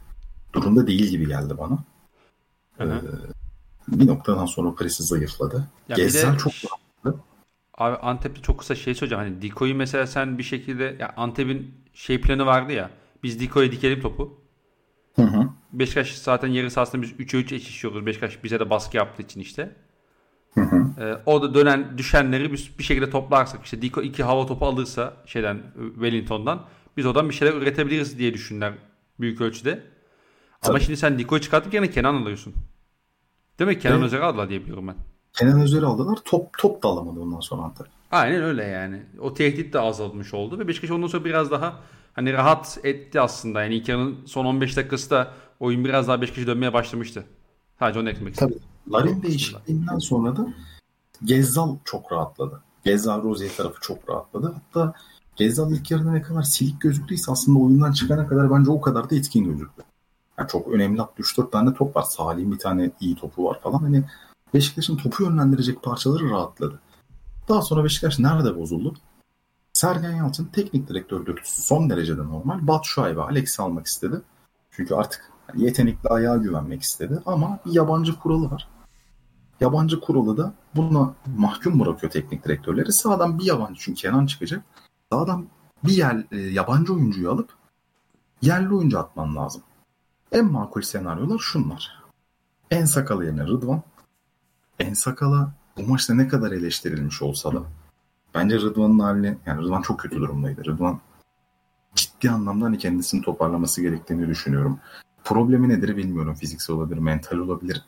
durumda değil gibi geldi bana. Hı hı. Ee, Bir noktadan sonra presi zayıfladı. Gezler çok rahatladı. Abi Antep'te çok kısa şey söyleyeceğim. Hani Diko'yu mesela sen bir şekilde ya Antep'in şey planı vardı ya. Biz Diko'ya dikelim topu. Hı hı. Beşiktaş zaten yarı sahasında biz üçe üç eşleşiyoruz. Beşiktaş bize de baskı yaptığı için işte. Hı hı. Ee, o da dönen düşenleri biz bir şekilde toplarsak işte Diko iki hava topu alırsa şeyden Wellington'dan biz oradan bir şeyler üretebiliriz diye düşündüler büyük ölçüde. Tabii. Ama şimdi sen Diko'yu çıkartıp yine Kenan alıyorsun. Demek Kenan evet. Özer'i aldılar diye biliyorum ben. Kenan Özer'i aldılar. Top top da alamadı ondan sonra Antalya. Aynen öyle yani. O tehdit de azalmış oldu ve Beşiktaş ondan sonra biraz daha hani rahat etti aslında. Yani ilk yarının son on beş dakikası da oyun biraz daha Beşiktaş'a dönmeye başlamıştı. Sadece onu eklemek istedim. Tabii. Larin değişikliğinden sonra da Gezzal çok rahatladı. Gezal Rozier tarafı çok rahatladı. Hatta Gezal ilk yarıda ne kadar silik gözüktüyse aslında oyundan çıkana kadar bence o kadar da etkin gözüktü. Yani çok önemli üç dört tane top var. Salih'in bir tane iyi topu var falan. Hani Beşiktaş'ın topu yönlendirecek parçaları rahatladı. Daha sonra Beşiktaş nerede bozuldu? Sergen Yalçın teknik direktör dürtüsü son derecede normal. Batu Şuayb ve Alex'i almak istedi. Çünkü artık yetenekli ayağa güvenmek istedi. Ama bir yabancı kuralı var. Yabancı kuralı da buna mahkum bırakıyor teknik direktörleri. Sağdan bir yabancı, çünkü Kenan çıkacak. Sağdan bir yer, e, yabancı oyuncuyu alıp yerli oyuncu atman lazım. En makul senaryolar şunlar. En Sakala yerine Rıdvan. En Sakala bu maçta ne kadar eleştirilmiş olsa da bence Rıdvan'ın haline, yani Rıdvan çok kötü durumdaydı. Rıdvan ciddi anlamda hani kendisini toparlaması gerektiğini düşünüyorum. Problemi nedir bilmiyorum. Fiziksel olabilir, mental olabilir.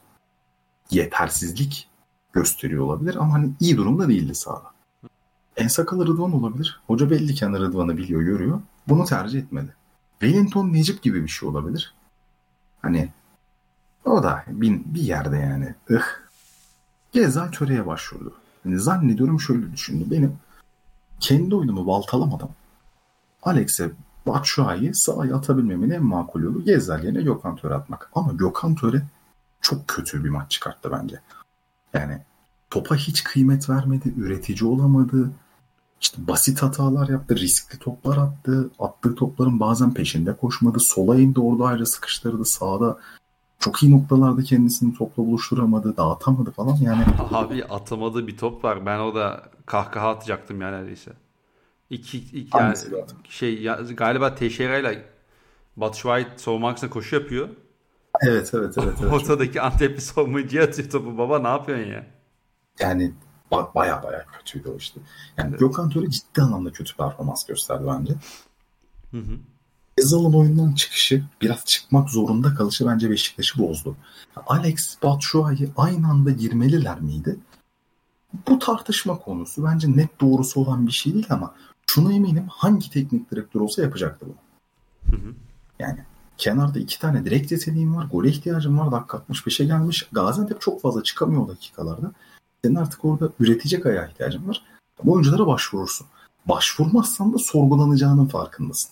Yetersizlik gösteriyor olabilir ama hani iyi durumda değildi sahada. En Sakalı Rıdvan olabilir. Hoca belli ki Rıdvan'ı biliyor, görüyor. Bunu tercih etmedi. Wellington Necip gibi bir şey olabilir. Hani o da bin, bir yerde yani. Ih. Gezal Töre'ye başvurdu. Yani zannediyorum şöyle düşündü. Benim kendi oyunumu baltalamadan Alex'e Batshuayi'yi sahaya atabilmemin en makul yolu Gezal yerine Gökhan Töre atmak. Ama Gökhan Töre çok kötü bir maç çıkarttı bence. Yani topa hiç kıymet vermedi, üretici olamadı. İşte basit hatalar yaptı, riskli toplar attı. Attığı topların bazen peşinde koşmadı. Sola indi, orada ayrı sıkıştırdı. Sağda çok iyi noktalarda kendisini topla buluşturamadı, dağıtamadı falan yani. Abi atamadığı bir top var. Ben o da kahkaha atacaktım yani neredeyse. İki, iki yani şey ya, galiba Teixeira'yla Batshuayi savunma hakkında koşu yapıyor. Evet evet evet. evet Ortadaki Antepli savunmacıya atıyor topu. Baba ne yapıyorsun ya? Yani ba- baya baya kötüydü o işte. Yani evet. Gökhan Töre ciddi anlamda kötü performans gösterdi bence. Hı hı. Gezal'ın oyundan çıkışı, biraz çıkmak zorunda kalışı bence Beşiktaş'ı bozdu. Alex, Batshuayi aynı anda girmeliler miydi? Bu tartışma konusu, bence net doğrusu olan bir şey değil ama şuna eminim, hangi teknik direktör olsa yapacaktı bunu. Hı hı. Yani kenarda iki tane direkt yeteneğim var, gole ihtiyacım var, dakika altmış beşe gelmiş. Gaziantep çok fazla çıkamıyor o dakikalarda. Senin artık orada üretecek ayağa ihtiyacın var. Bu oyunculara başvurursun. Başvurmazsan da sorgulanacağının farkındasın.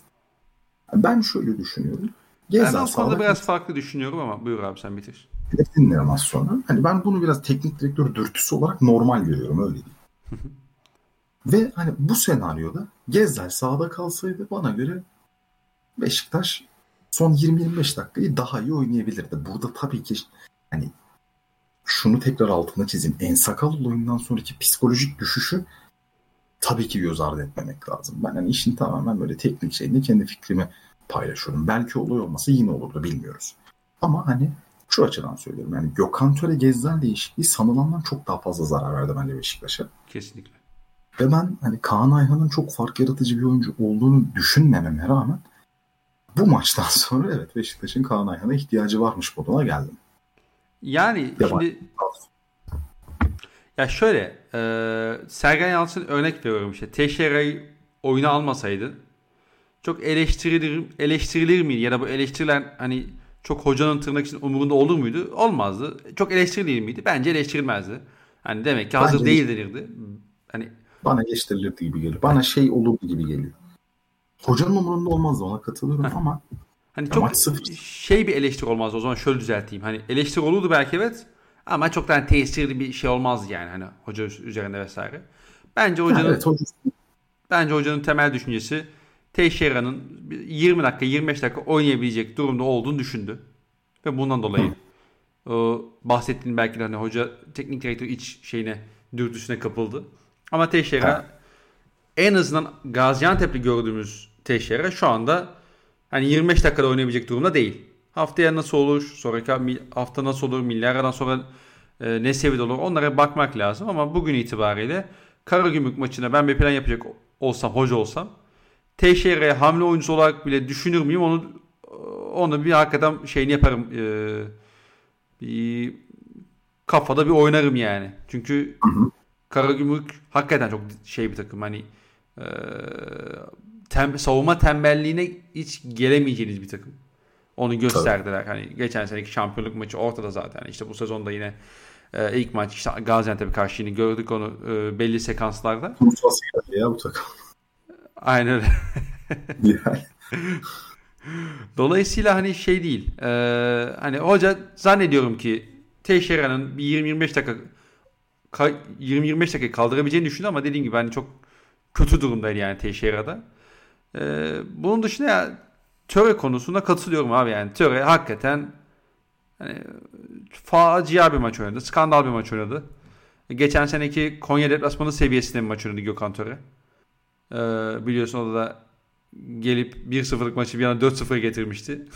Ben şöyle düşünüyorum. Gezal ben sonra biraz farklı düşünüyorum ama buyur abi sen bitir. Dinlerim az sonra. Hani ben bunu biraz teknik direktör dürtüsü olarak normal görüyorum, öyle değil. Ve hani bu senaryoda Gezal sahada kalsaydı bana göre Beşiktaş son yirmi yirmi beş dakikayı daha iyi oynayabilirdi. Burada tabii ki hani şunu tekrar altına çizeyim. En Sakal oyundan sonraki psikolojik düşüşü tabii ki göz ardı etmemek lazım. Ben hani işin tamamen böyle teknik şeyinde kendi fikrimi paylaşıyorum. Belki olay olmasa yine olurdu, bilmiyoruz. Ama hani şu açıdan söylüyorum. Yani Gökhan Töre Gezal değişikliği sanılandan çok daha fazla zarar verdi bence Beşiktaş'a. Kesinlikle. Ve ben hani Kaan Ayhan'ın çok fark yaratıcı bir oyuncu olduğunu düşünmememe rağmen bu maçtan sonra evet Beşiktaş'ın Kaan Ayhan'a ihtiyacı varmış moduna geldim. Yani ya şimdi ben... ya şöyle e, Sergen Yalçın örnek veriyorum işte. Teixeira'yı oyuna almasaydı çok eleştirilir, eleştirilir miydi? Ya da bu eleştirilen hani çok hocanın tırnak için umurunda olur muydu? Olmazdı. Çok eleştirilir miydi? Bence eleştirilmezdi. Hani demek ki hazır değil denirdi. Hani bana eleştirilirdi gibi geliyor. Bana şey olurdu gibi geliyor. Hocanın umurunda olmazdı, ona katılıyorum ha. Ama hani çok şey bir eleştiri olmazdı o zaman, şöyle düzelteyim. Hani eleştiri olurdu belki evet ama çok da hani tesirli bir şey olmazdı yani hani hoca üzerinde vesaire. Bence hocanın evet, bence hocanın temel düşüncesi Teixeira'nın yirmi dakika yirmi beş dakika oynayabilecek durumda olduğunu düşündü. Ve bundan dolayı o, bahsettiğin belki de hani hoca teknik direktör iç şeyine dürtüsüne kapıldı. Ama Teixeira ha. en azından Gaziantep'li gördüğümüz Teixeira şu anda hani yirmi beş dakikada oynayabilecek durumda değil. Haftaya nasıl olur? Sonraki hafta nasıl olur? Milli aradan sonra e, ne seviyede olur? Onlara bakmak lazım ama bugün itibariyle Karagümrük maçına ben bir plan yapacak olsam, hoca olsam Teixeira'ya hamle oyuncusu olarak bile düşünür müyüm? Onu onu bir hakikaten şeyini yaparım. E, bir kafada bir oynarım yani. Çünkü Karagümrük hakikaten çok şey bir takım. Hani e, Tem, savunma tembelliğine hiç gelemeyeceğiniz bir takım. Onu gösterdiler. Tabii. Hani geçen seneki şampiyonluk maçı ortada zaten. İşte bu sezonda yine Ee, ilk maç işte Gaziantep'e karşı yine gördük onu e, belli sekanslarda. Kurtulması geldi ya bu takım. Aynen öyle. Yani. Dolayısıyla hani şey değil. E, hani hoca zannediyorum ki Teixeira'nın bir yirmi yirmi beş dakika yirmi yirmi beş dakika kaldırabileceğini düşündü ama dediğim gibi hani çok kötü durumdaydı yani Teixeira'da. E, bunun dışında ya, Töre konusunda katılıyorum abi yani. Töre hakikaten hani facia bir maç oynadı. Skandal bir maç oynadı. Geçen seneki Konya deplasmanı seviyesinde bir maç oynadı Gökhan Töre. Ee, biliyorsun orada da gelip bir sıfırlık maçı bir anda dört sıfıra getirmişti.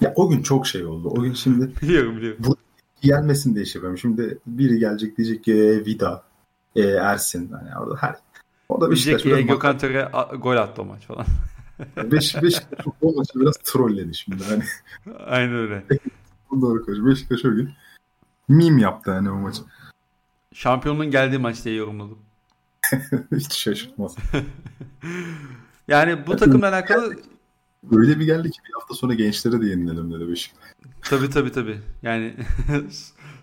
Ya o gün çok şey oldu. O gün şimdi biliyorum biliyorum. Bu yenmesin diye şey yapıyorum. Şimdi biri gelecek diyecek ki Vida, e, Ersin hani orada her. O da bir şey. Diyecek ki Gökhan Töre a- gol attı o maç falan. Beşiktaş futbol maçı biraz trolledi şimdi hani. Aynen öyle. Doğru koşu. Beşiktaş o gün meme yaptı hani o maçı. Şampiyonluğun geldiği maç diye yorumladım. Hiç şaşırtmaz. Yani bu takımla alakalı öyle bir geldi ki bir hafta sonra gençlere de yenilelim dedi Beşiktaş. Tabii tabii tabii. Yani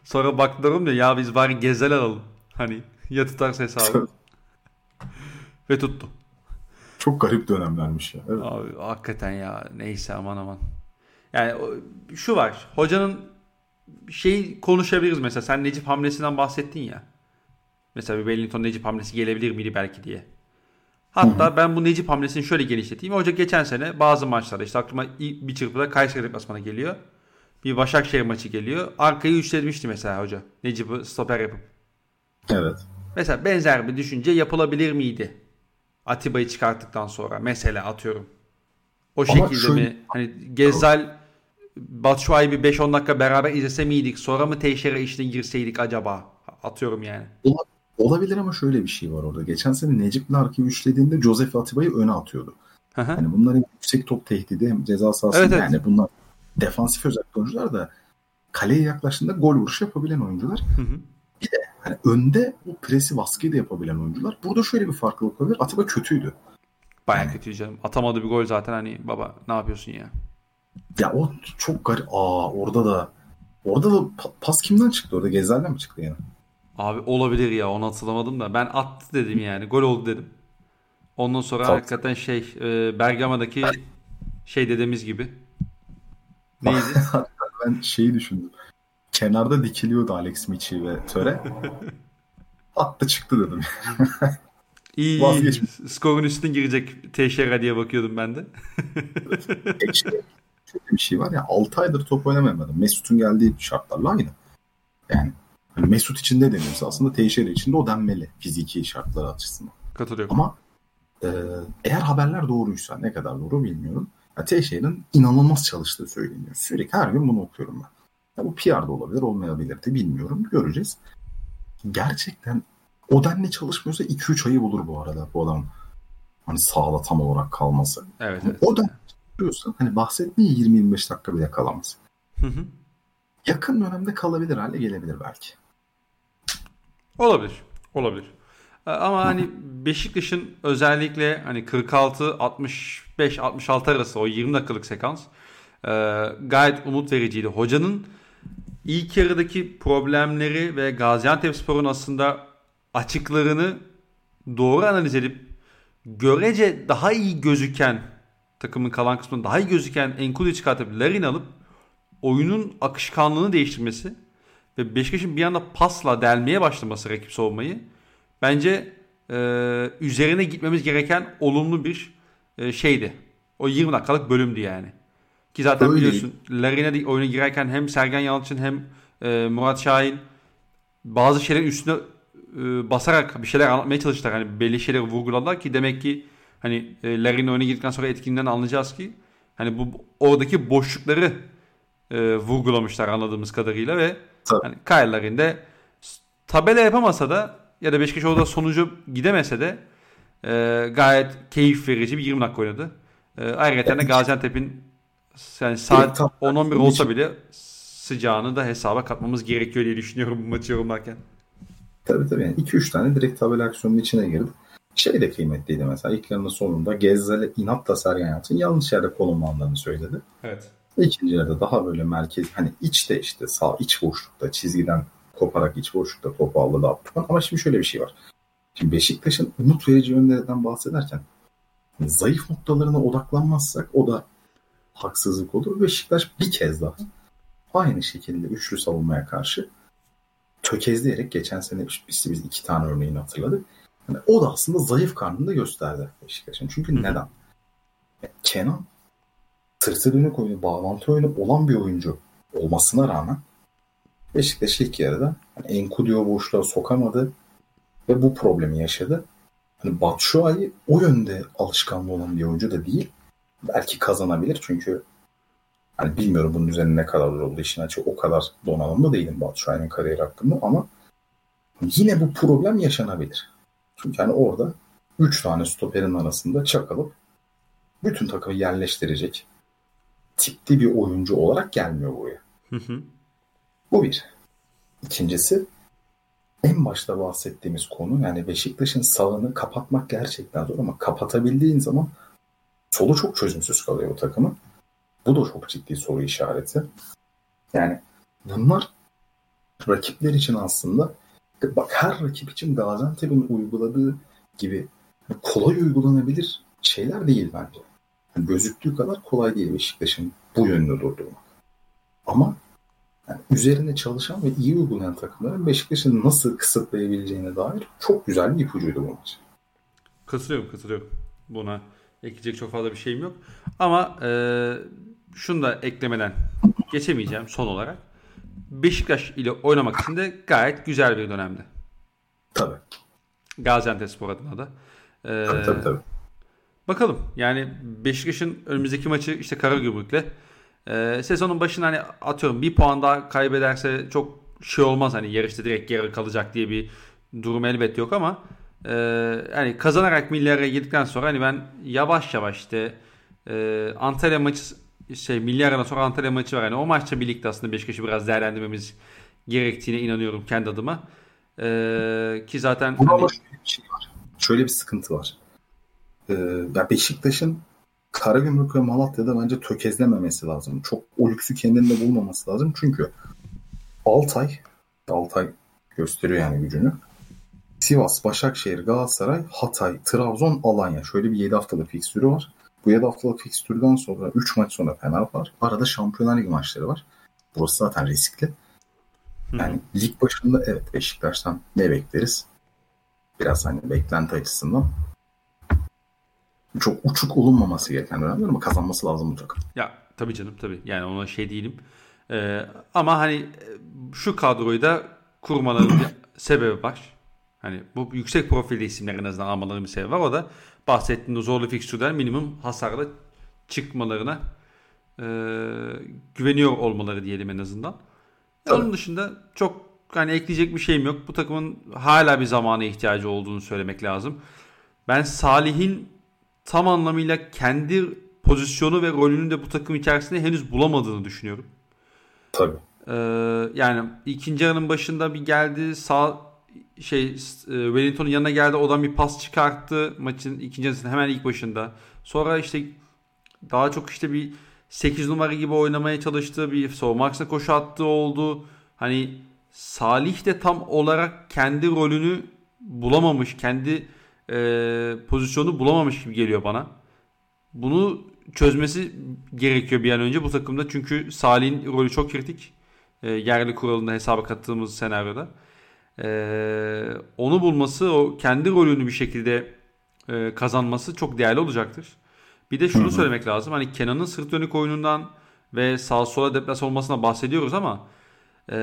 sonra baktılarım da ya biz bari Gezel alalım. Hani ya tutarsa hesabı. Ve tuttu. Çok garip dönemlermiş ya. Evet. Abi hakikaten ya. Neyse aman aman. Yani şu var. Hocanın şey konuşabiliriz mesela. Sen Necip hamlesinden bahsettin ya. Mesela bir Wellington Necip hamlesi gelebilir miydi belki diye. Hatta hı hı. Ben bu Necip hamlesini şöyle genişleteyim. Hoca geçen sene bazı maçlarda işte aklıma bir çırpıda Kayseri deplasmanı geliyor. Bir Başakşehir maçı geliyor. Arkayı üçlemişti mesela hoca. Necip'i stoper yapıp. Evet. Mesela benzer bir düşünce yapılabilir miydi? Atiba'yı çıkarttıktan sonra mesela atıyorum. O ama şekilde şöyle... mi? Hani Gezzal, Batshuayi bir beş on dakika beraber izlese miydik? Sonra mı Teixeira işine girseydik acaba? Atıyorum yani. Olabilir ama şöyle bir şey var orada. Geçen sene Necip'le arkayı üçlediğinde Josef Atiba'yı öne atıyordu. Hı-hı. Yani bunların yüksek top tehdidi hem ceza sahasında evet, yani evet. Bunlar defansif özellikli oyuncular da kaleye yaklaştığında gol vuruşu yapabilen oyuncular. Hı-hı. Bir de hani önde o presi baskıyı da yapabilen oyuncular. Burada şöyle bir farklılık olabilir. Atiba kötüydü. Bayağı yani, kötüydü canım. Atamadı bir gol zaten hani baba ne yapıyorsun ya? Ya o çok garip. Aa orada da orada da pas kimden çıktı orada? Gezler'den mi çıktı yani? Abi olabilir ya onu hatırlamadım da. Ben attı dedim yani. Gol oldu dedim. Ondan sonra tabii. Hakikaten şey Bergama'daki şey dediğimiz gibi. Neydi? Ben şeyi düşündüm. Kenarda dikiliyordu Alex Michi ve Töre. Attı çıktı dedim. İyi iyi. Skorun üstüne girecek Teixeira diye bakıyordum ben de. Şöyle bir şey var ya. altı aydır top oynamadım. Mesut'un geldiği şartlarla aynı. Yani Mesut için ne deniyorsa aslında Teixeira için de o denmeli. Fiziki şartları açısından. Katılıyorum. Ama e, eğer haberler doğruysa ne kadar doğru bilmiyorum. Teixeira'nın inanılmaz çalıştığı söyleniyor. Sürekli her gün bunu okuyorum ben. Ya bu P R'da olabilir, olmayabilir de bilmiyorum. Göreceğiz. Gerçekten o denli çalışmıyorsa iki üç ayı bulur bu arada bu adam. Hani sağla tam olarak kalması. Evet, evet. O denli çalışıyorsa hani bahsettiği yirmi yirmi beş dakika bile kalamaz. Hı hı. Yakın dönemde kalabilir hale gelebilir belki. Olabilir. Olabilir. Ama hani Beşiktaş'ın özellikle hani kırk altı altmış beş altmış altı arası o yirmi dakikalık sekans Ee, gayet umut vericiydi. Hocanın ilk yarıdaki problemleri ve Gaziantepspor'un aslında açıklarını doğru analiz edip görece daha iyi gözüken takımın kalan kısmında daha iyi gözüken Enkudu'yu çıkartıp Larin alıp oyunun akışkanlığını değiştirmesi ve Beşiktaş'ın bir anda pasla delmeye başlaması rakip savunmayı bence e, üzerine gitmemiz gereken olumlu bir e, şeydi. O yirmi dakikalık bölümdü yani. Ki zaten öyle. Biliyorsun Larin'e oyuna girerken hem Sergen Yalçın hem e, Murat Şahin bazı şeylerin üstüne e, basarak bir şeyler anlatmaya çalıştılar. Hani belli şeyleri vurguladılar ki demek ki hani e, Larin'e oyuna girdikten sonra etkinliğinden anlayacağız ki hani bu oradaki boşlukları e, vurgulamışlar anladığımız kadarıyla ve hani Kyle Larin de tabela yapamasa da ya da Beşiktaş orada sonucu gidemese de e, gayet keyif verici bir yirmi dakika oynadı. E, ayrıca da Gaziantep'in yani saat on on bir olsa bile sıcağını da hesaba katmamız gerekiyor diye düşünüyorum bu maçı yorumlarken. Tabii tabii. Yani iki üç tane direkt tabela aksiyonunun içine girdim. Şey de kıymetliydi mesela. İlk yarının sonunda Gezzel'e inatla Sergen Yalçın yanlış yerde konumlandığını söyledi. Evet. İkinci yarıda daha böyle merkez, hani içte işte sağ iç boşlukta çizgiden koparak iç boşlukta topu aldı Abdurrahman. Ama şimdi şöyle bir şey var. Şimdi Beşiktaş'ın umut verici yönlerinden bahsederken zayıf noktalarına odaklanmazsak o da haksızlık olur. Beşiktaş bir kez daha aynı şekilde üçlü savunmaya karşı tökezleyerek geçen sene işte biz iki tane örneğini hatırladık. Yani o da aslında zayıf karnını da gösterdi Beşiktaş'ın. Çünkü Hı. neden? Yani Kenan sırtı dönük oyunu, bağlantı oyunu olan bir oyuncu olmasına rağmen Beşiktaş ilk yarıda yani Enkudu'yu boşluğa sokamadı ve bu problemi yaşadı. Hani Batshuayi o yönde alışkanlığı olan bir oyuncu da değil. Belki kazanabilir çünkü hani bilmiyorum bunun üzerine ne kadar oldu işin açığı. O kadar donanımlı değilim Batshuayi'nin kariyeri hakkında ama yine bu problem yaşanabilir. Çünkü yani orada üç tane stoperin arasında çakılıp bütün takımı yerleştirecek tipli bir oyuncu olarak gelmiyor buraya. Hı hı. Bu bir. İkincisi en başta bahsettiğimiz konu, yani Beşiktaş'ın sahanı kapatmak gerçekten zor ama kapatabildiğin zaman solu çok çözümsüz kalıyor o takımın. Bu da çok ciddi soru işareti. Yani bunlar rakipler için aslında, bak her rakip için Gaziantep'in uyguladığı gibi kolay uygulanabilir şeyler değil bence. Yani gözüktüğü kadar kolay değil Beşiktaş'ın bu yönünü durdurmak. Ama yani üzerine çalışan ve iyi uygulayan takımların Beşiktaş'ın nasıl kısıtlayabileceğine dair çok güzel bir ipucuydu bu maç. Katılıyorum, katılıyorum. Buna ekleyecek çok fazla bir şeyim yok. Ama e, şunu da eklemeden geçemeyeceğim son olarak. Beşiktaş ile oynamak için de gayet güzel bir dönemdi. Tabii. Gaziantepspor adına da. E, tabii, tabii tabii. Bakalım. Yani Beşiktaş'ın önümüzdeki maçı işte Karagümrük'le. Ee, sezonun başına hani atıyorum bir puan daha kaybederse çok şey olmaz, hani yarışta direkt yarı kalacak diye bir durum elbet yok ama e, hani kazanarak milli araya girdikten sonra hani ben yavaş yavaş işte e, Antalya maçı şey milli aradan sonra Antalya maçı var, hani o maçla birlikte aslında Beşiktaş'ı biraz değerlendirmemiz gerektiğine inanıyorum kendi adıma e, ki zaten hani... şöyle bir sıkıntı var ee, ya Beşiktaş'ın Karagümrük ve Malatya'da bence tökezlememesi lazım. Çok o lüksü kendinde bulmaması lazım. Çünkü Altay, Altay gösteriyor yani gücünü. Sivas, Başakşehir, Galatasaray, Hatay, Trabzon, Alanya. Şöyle bir yedi haftalık fikstürü var. Bu yedi haftalık fikstürden sonra üç maç sonra Fenerbahçe var. Arada Şampiyonlar Ligi maçları var. Burası zaten riskli. Yani Hı. lig başında evet Beşiktaş'tan ne bekleriz? Biraz hani beklenti açısından çok uçuk olunmaması gereken önemli ama kazanması lazım bu takım. Ya tabii canım tabii. Yani ona şey değilim. Ee, ama hani şu kadroyu da kurmaların sebebi var. Hani bu yüksek profilde isimler en azından almaların bir sebebi var. O da bahsettiğim zorlu fikstürden minimum hasarla çıkmalarına e, güveniyor olmaları diyelim en azından. Tabii. Onun dışında çok hani ekleyecek bir şeyim yok. Bu takımın hala bir zamana ihtiyacı olduğunu söylemek lazım. Ben Salih'in tam anlamıyla kendi pozisyonu ve rolünü de bu takım içerisinde henüz bulamadığını düşünüyorum. Tabii. Ee, yani ikinci yarının başında bir geldi, sağ şey Wellington'un yanına geldi, odan bir pas çıkarttı maçın ikinci yarısının hemen ilk başında. Sonra işte daha çok işte bir sekiz numara gibi oynamaya çalıştığı bir savunma aksına koşu attığı oldu. Hani Salih de tam olarak kendi rolünü bulamamış, kendi E, pozisyonu bulamamış gibi geliyor bana. Bunu çözmesi gerekiyor bir an önce bu takımda. Çünkü Salih'in rolü çok kritik. E, yerli kuralında hesaba kattığımız senaryoda. E, onu bulması, o kendi rolünü bir şekilde e, kazanması çok değerli olacaktır. Bir de şunu Hı-hı. söylemek lazım. Hani Kenan'ın sırt dönük oyunundan ve sağ sola deplas olmasından bahsediyoruz ama e,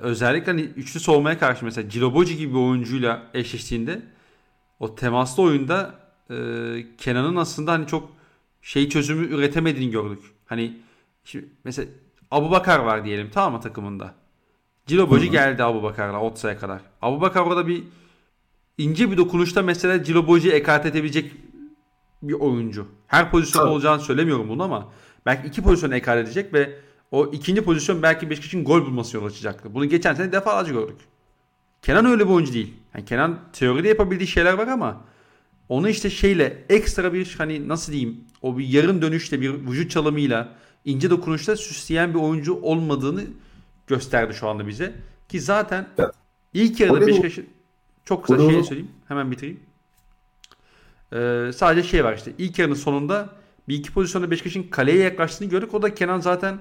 özellikle hani üçlü savunmaya karşı mesela Ciloboji gibi bir oyuncuyla eşleştiğinde o temaslı oyunda e, Kenan'ın aslında hani çok şey çözümü üretemediğini gördük. Hani şimdi mesela Abubakar var diyelim, tamam mı, takımında. Ciloboji geldi Abubakar'la Otsa'ya kadar. Abubakar orada bir ince bir dokunuşta mesela Ciloboji'yi ekarte edebilecek bir oyuncu. Her pozisyonda tamam. olacağını söylemiyorum bunu ama belki iki pozisyonu ekarte edecek ve o ikinci pozisyon belki Beşiktaş'ın gol bulması yol açacaktı. Bunu geçen sene defalarca gördük. Kenan öyle bir oyuncu değil. Yani Kenan teoride yapabildiği şeyler var ama onu işte şeyle ekstra bir hani nasıl diyeyim o bir yarım dönüşle bir vücut çalımıyla ince dokunuşla süsleyen bir oyuncu olmadığını gösterdi şu anda bize. Ki zaten evet. ilk yarıda Beşiktaş'ın çok kısa şey söyleyeyim. Hemen bitireyim. Ee, sadece şey var işte. İlk yarının sonunda bir iki pozisyonda Beşiktaş'ın kaleye yaklaştığını gördük. O da Kenan zaten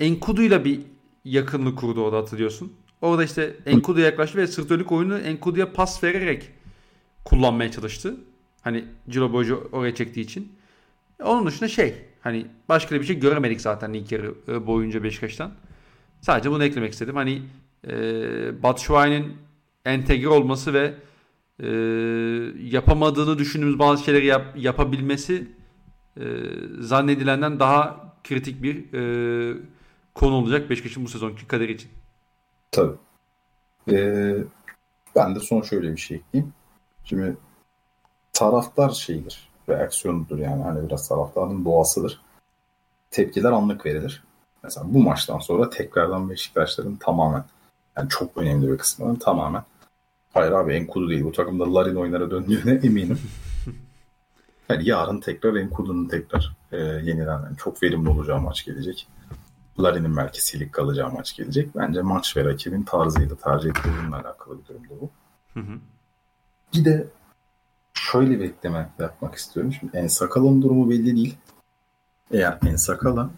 Enkudu'yla bir yakınlık kurdu orada, hatırlıyorsun. Orada işte Enkudu'ya yaklaştı ve sırt dönük oyunu Enkudu'ya pas vererek kullanmaya çalıştı. Hani Ciro Boycu oraya çektiği için. Onun dışında şey hani başka bir şey göremedik zaten ilk yarı boyunca Beşiktaş'tan. Sadece bunu eklemek istedim. Hani e, Batshuayi'nin entegre olması ve e, yapamadığını düşündüğümüz bazı şeyleri yap, yapabilmesi e, zannedilenden daha kritik bir e, konu olacak Beşiktaş'ın bu sezonki kaderi için. Tabii. Ee, ben de son şöyle bir şey ekleyeyim. Şimdi taraftar şeyidir, reaksiyonudur yani. Hani biraz taraftarın doğasıdır. Tepkiler anlık verilir. Mesela bu maçtan sonra tekrardan Beşiktaşların tamamen, yani çok önemli bir kısmının tamamen hayır abi Enkudu değil bu takımda Larin oynara döndüğüne eminim. Yani yarın tekrar Enkudu'nun tekrar e, yeniden yani çok verimli olacağı maç gelecek. Larin'in belki silik kalacağı maç gelecek. Bence maç ve rakibin tarzıyla tercih ettiğinle alakalı bir durumda bu. Hı hı. Bir de şöyle bir ekleme yapmak istiyorum. Şimdi Ensakala'nın durumu belli değil. Eğer Ensakala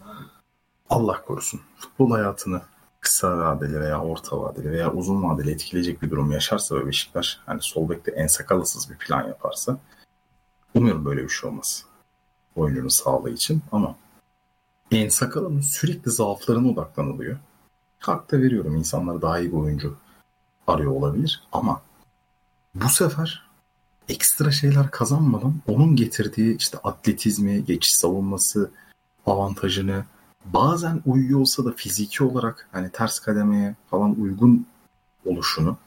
Allah korusun futbol hayatını kısa vadeli veya orta vadeli veya uzun vadeli etkileyecek bir durum yaşarsa ve Beşiktaş hani sol bekte Ensakalasız bir plan yaparsa, umuyorum böyle bir şey olmaz oyuncunun sağlığı için, ama Ensakala'nın sürekli zaaflarına odaklanılıyor. Hak da veriyorum, insanlar daha iyi bir oyuncu arıyor olabilir ama bu sefer ekstra şeyler kazanmadan onun getirdiği işte atletizmi, geçiş savunması avantajını, bazen uyuyor olsa da fiziki olarak hani ters kademeye falan uygun oluşunu,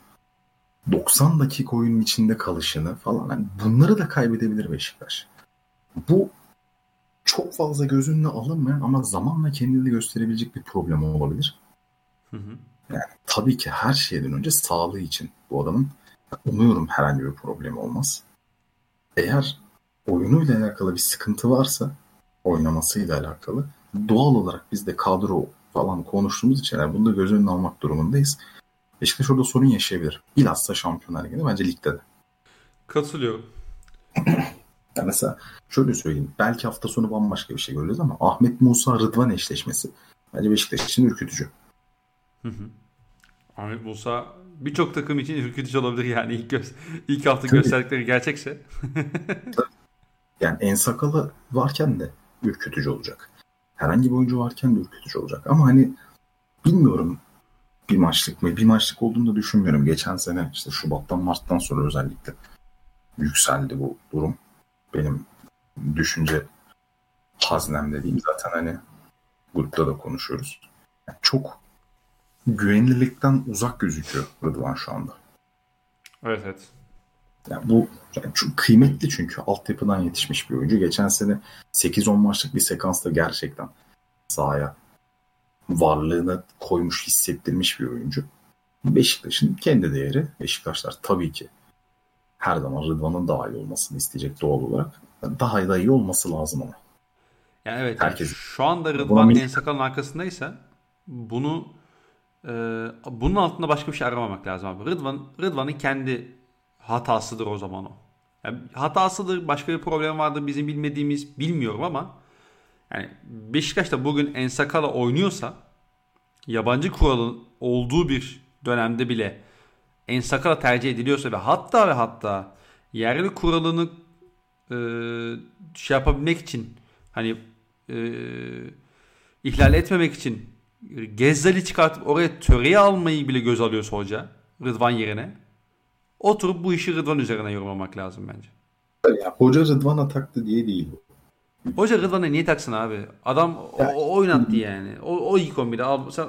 doksan dakika oyunun içinde kalışını falan, yani bunları da kaybedebilir Beşiktaş. Bu çok fazla göz önüne alınmayan ama zamanla kendini gösterebilecek bir problem olabilir. Hı hı. Yani tabii ki her şeyden önce sağlığı için bu adamın, umuyorum herhangi bir problemi olmaz. Eğer oyunuyla alakalı bir sıkıntı varsa, oynamasıyla alakalı, doğal olarak biz de kadro falan konuştuğumuz için yani bunu da göz önüne almak durumundayız. Beşiktaş orada sorun yaşayabilir. Bilhassa Şampiyonlar Ligi'nde, bence ligde de. Katılıyorum. Yani mesela şöyle söyleyeyim. Belki hafta sonu bambaşka bir şey göreceğiz ama Ahmet Musa Rıdvan eşleşmesi bence Beşiktaş için ürkütücü. Hı hı. Ahmet Musa birçok takım için ürkütücü olabilir yani ilk, gö- ilk hafta Tabii. gösterdikleri gerçekse. Yani Ensakala varken de ürkütücü olacak. Herhangi bir oyuncu varken de ürkütücü olacak. Ama hani bilmiyorum bir maçlık mı? Bir maçlık olduğunu da düşünmüyorum. Geçen sene işte Şubat'tan Mart'tan sonra özellikle yükseldi bu durum. Benim düşünce haznemde değil. Zaten hani grupta da konuşuyoruz. Yani çok güvenilirlikten uzak gözüküyor Rıdvan şu anda. Evet evet. Yani bu yani çok kıymetli çünkü altyapıdan yetişmiş bir oyuncu. Geçen sene sekiz on maçlık bir sekansta gerçekten sahaya varlığını koymuş, hissettirmiş bir oyuncu. Beşiktaş'ın kendi değeri. Beşiktaşlar tabii ki her zaman Rıdvan'ın daha iyi olmasını isteyecek doğal olarak. Daha da iyi olması lazım ama. Yani evet. Herkes... Yani şu anda Rıdvan'ın Ensakal'ın arkasındaysa bunu e, bunun altında başka bir şey aramamak lazım abi. Rıdvan Rıdvan'ın kendi hatasıdır o zaman o. Yani hatasıdır, başka bir problem vardır bizim bilmediğimiz, bilmiyorum ama yani Beşiktaş'ta bugün Ensakala oynuyorsa, yabancı kuralın olduğu bir dönemde bile Ensakala tercih ediliyorsa ve hatta ve hatta yerli kuralını e, şey yapabilmek için hani e, ihlal etmemek için Gezzal'i çıkartıp oraya töreye almayı bile göz alıyorsa hoca Rıdvan yerine, oturup bu işi Rıdvan üzerine yorumlamak lazım bence. Ya, hoca Rıdvan'a taktı diye değil. Hoca Rıdvan'a niye taksın abi? Adam o, o oynattı yani. O, o ilk on birde. Al, sen,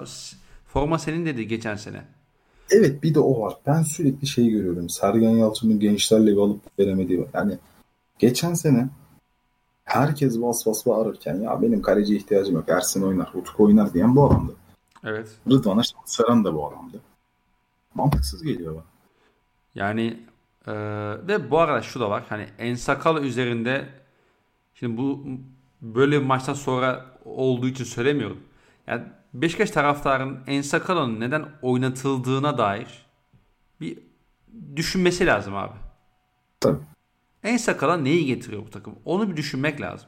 forma senin dedi geçen sene. Evet, bir de o var. Ben sürekli şey görüyorum. Sergen Yalçın'ın gençlerle bir alıp veremediği var. Yani geçen sene herkes bas bas bağırırken ya benim kaleciye ihtiyacım yok, Ersin oynar, Utku oynar diyen bu adamdı. Evet. Rıdvan'a şans veren de bu adamdı. Mantıksız geliyor bana. Yani e, ve bu arada şu da var. Hani Ensakala üzerinde şimdi bu böyle bir maçtan sonra olduğu için söylemiyorum. Yani Beşiktaş taraftarının Ensa Kalan'ın neden oynatıldığına dair bir düşünmesi lazım abi. Tabii. Ensa Kalan neyi getiriyor bu takım? Onu bir düşünmek lazım.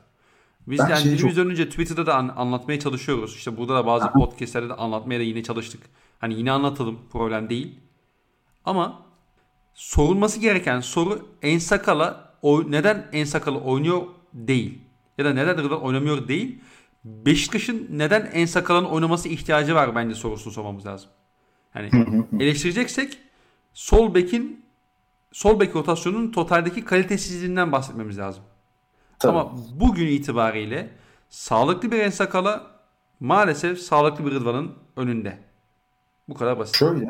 Biz yani dilimiz çok... önce Twitter'da da an, anlatmaya çalışıyoruz. İşte burada da bazı podcastlerde de anlatmaya da yine çalıştık. Hani yine anlatalım, problem değil. Ama sorulması gereken soru Ensa Kala o, neden Ensa Kala oynuyor değil. Ya da neden Rıdvan oynamıyor değil. Beşiktaş'ın neden Ensa Kala'nın oynaması ihtiyacı var bence sorusunu sormamız lazım. Yani eleştireceksek sol bekin sol bek rotasyonunun totaldeki kalitesizliğinden bahsetmemiz lazım. Tabii. Ama bugün itibariyle sağlıklı bir Ensa Kala maalesef sağlıklı bir Rıdvan'ın önünde. Bu kadar basit. Şöyle,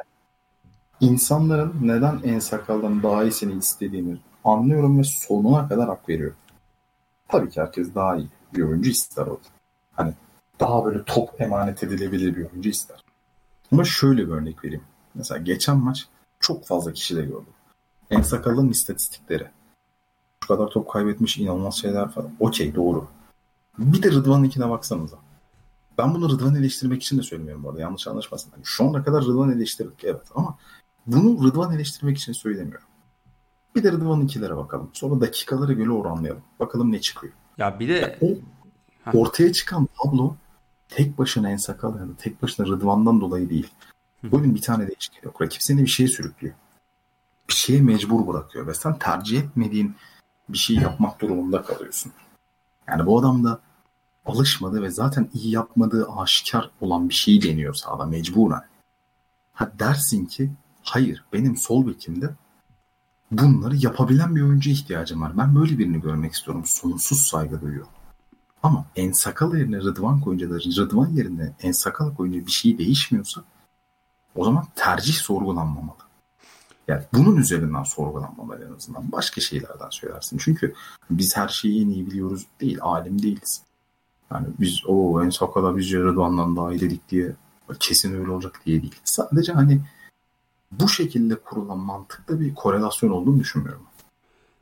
insanların neden Ensa Kala'dan daha iyisini istediğini anlıyorum ve sonuna kadar hak veriyorum. Tabii ki herkes daha iyi bir oyuncu ister orada. Hani daha böyle top emanet edilebilir bir oyuncu ister. Ama şöyle bir örnek vereyim. Mesela geçen maç çok fazla kişi de gördüm. Ensa Kala'nın istatistikleri. Şu kadar top kaybetmiş, inanılmaz şeyler falan. Okey, doğru. Bir de Rıdvan'ınkine baksanıza. Ben bunu Rıdvan'ı eleştirmek için de söylemiyorum bu arada. Yanlış anlaşmasın. Yani şu ana kadar Rıdvan'ı eleştirdik, evet, ama bunu Rıdvan'ı eleştirmek için söylemiyorum. Bir de Rıdvan'ınkilere bakalım. Sonra dakikalara göre oranlayalım. Bakalım ne çıkıyor. Ya bir de ya o ortaya çıkan tablo tek başına Ensa Kala, yani tek başına Rıdvan'dan dolayı değil. Bugün bir tane değişiklik yok. Rakip seni bir şeye sürüklüyor. Bir şeye mecbur bırakıyor ve sen tercih etmediğin bir şey yapmak durumunda kalıyorsun. Yani bu adam da alışmadı ve zaten iyi yapmadığı aşikar olan bir şeyi deniyor sahada mecburen. Ha dersin ki hayır, benim sol bekimde bunları yapabilen bir oyuncuya ihtiyacım var. Ben böyle birini görmek istiyorum. Sonsuz saygı duyuyorum. Ama Ensa Kala yerine Rıdvan koyunca da Rıdvan yerine Ensa Kala koyunca bir şey değişmiyorsa o zaman tercih sorgulanmamalı. Yani bunun üzerinden sorgulanmalı en azından. Başka şeylerden söylersin. Çünkü biz her şeyi en iyi biliyoruz değil. Alim değiliz. Yani biz o Ensa Kala biz Rıdvan'dan daha iyi dedik diye kesin öyle olacak diye değil. Sadece hani bu şekilde kurulan mantıkta bir korelasyon olduğunu düşünmüyorum.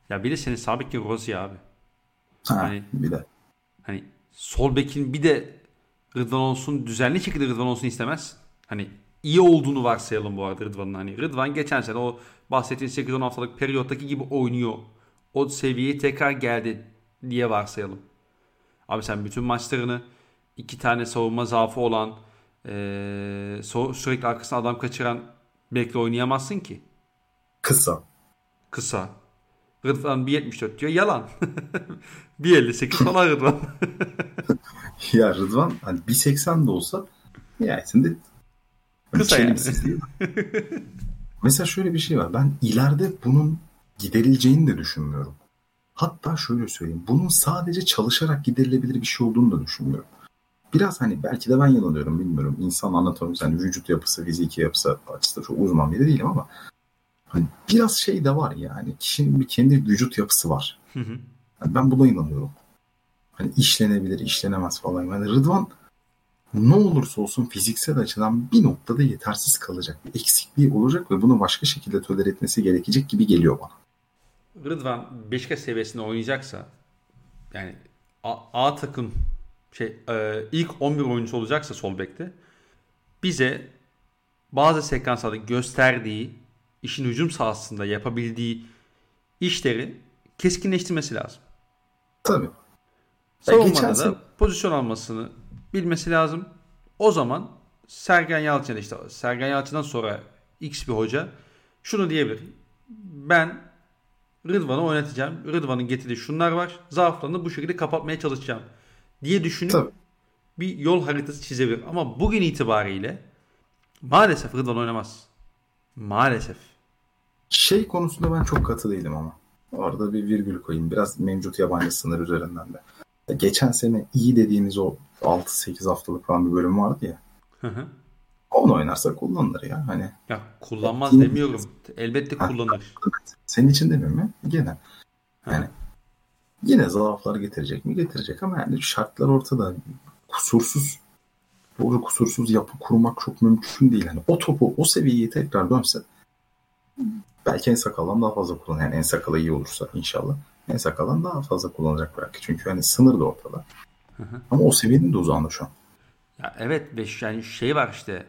Ya bir de senin sabit ki Rozi abi. Ha, hani, bir de. Hani sol bekin bir de Rıdvan olsun, düzenli şekilde Rıdvan olsun istemez. Hani iyi olduğunu varsayalım bu arada Rıdvan'ın. Hani Rıdvan geçen sene o bahsettiğin sekiz on haftalık periyottaki gibi oynuyor. O seviyeye tekrar geldi diye varsayalım. Abi sen bütün maçlarını iki tane savunma zaafı olan ee, sürekli arkasına adam kaçıran bekle oynayamazsın ki. Kısa. Kısa. Rıdvan bir yetmiş dört diyor. Yalan. bir elli sekiz falan Rıdvan. Ya Rıdvan hani bir seksen de olsa nihayetinde kısa yani. Mesela şöyle bir şey var. Ben ileride bunun giderileceğini de düşünmüyorum. Hatta şöyle söyleyeyim. Bunun sadece çalışarak giderilebilir bir şey olduğunu da düşünmüyorum. Biraz hani belki de ben yanılıyorum, bilmiyorum. İnsan anatomisi, hani vücut yapısı, fiziki yapısı açısından çok uzman biri değilim ama hani biraz şey de var yani. Kişinin bir kendi vücut yapısı var. Hı hı. Yani ben buna inanıyorum. Hani işlenebilir, işlenemez falan. Yani Rıdvan ne olursa olsun fiziksel açıdan bir noktada yetersiz kalacak. Bir eksikliği olacak ve bunu başka şekilde tolere etmesi gerekecek gibi geliyor bana. Rıdvan Beşiktaş seviyesinde oynayacaksa yani A, A takım şey e, ilk on bir oyuncusu olacaksa sol bekte bize bazı sekanslarda gösterdiği işin hücum sahasında yapabildiği işleri keskinleştirmesi lazım. Tabii. Savunmada da pozisyon almasını bilmesi lazım. O zaman Sergen Yalçın'a işte Sergen Yalçın'dan sonra X bir hoca şunu diyebilir. Ben Rıdvan'ı oynatacağım. Rıdvan'ın getirdiği şunlar var. Zaaflarını bu şekilde kapatmaya çalışacağım diye düşünüp tabii bir yol haritası çizebilir. Ama bugün itibariyle maalesef Rıdvan oynamaz. Maalesef. Şey konusunda ben çok katı değilim ama. Orada bir virgül koyayım. Biraz mevcut yabancı sınır üzerinden de. Geçen sene iyi dediğimiz o altı sekiz haftalık falan bir bölüm vardı ya. Hı hı. Onu oynarsa kullanılır ya. Hani ya kullanmaz ya, demiyorum. Elbette kullanır. Senin için demiyorum ya. Gene. Yani yine zaaflar getirecek mi? Getirecek ama yani şartlar ortada. Kusursuz doğru kusursuz yapı kurmak çok mümkün değil. Yani o topu o seviyeye tekrar dönse belki Ensa Kala'dan daha fazla kullanır. Yani Ensa Kala iyi olursa inşallah. Ensa Kala'dan daha fazla kullanacak belki. Çünkü hani sınır da ortada. Hı hı. Ama o seviyenin de uzağında şu an. Ya evet, beş yani şey var işte.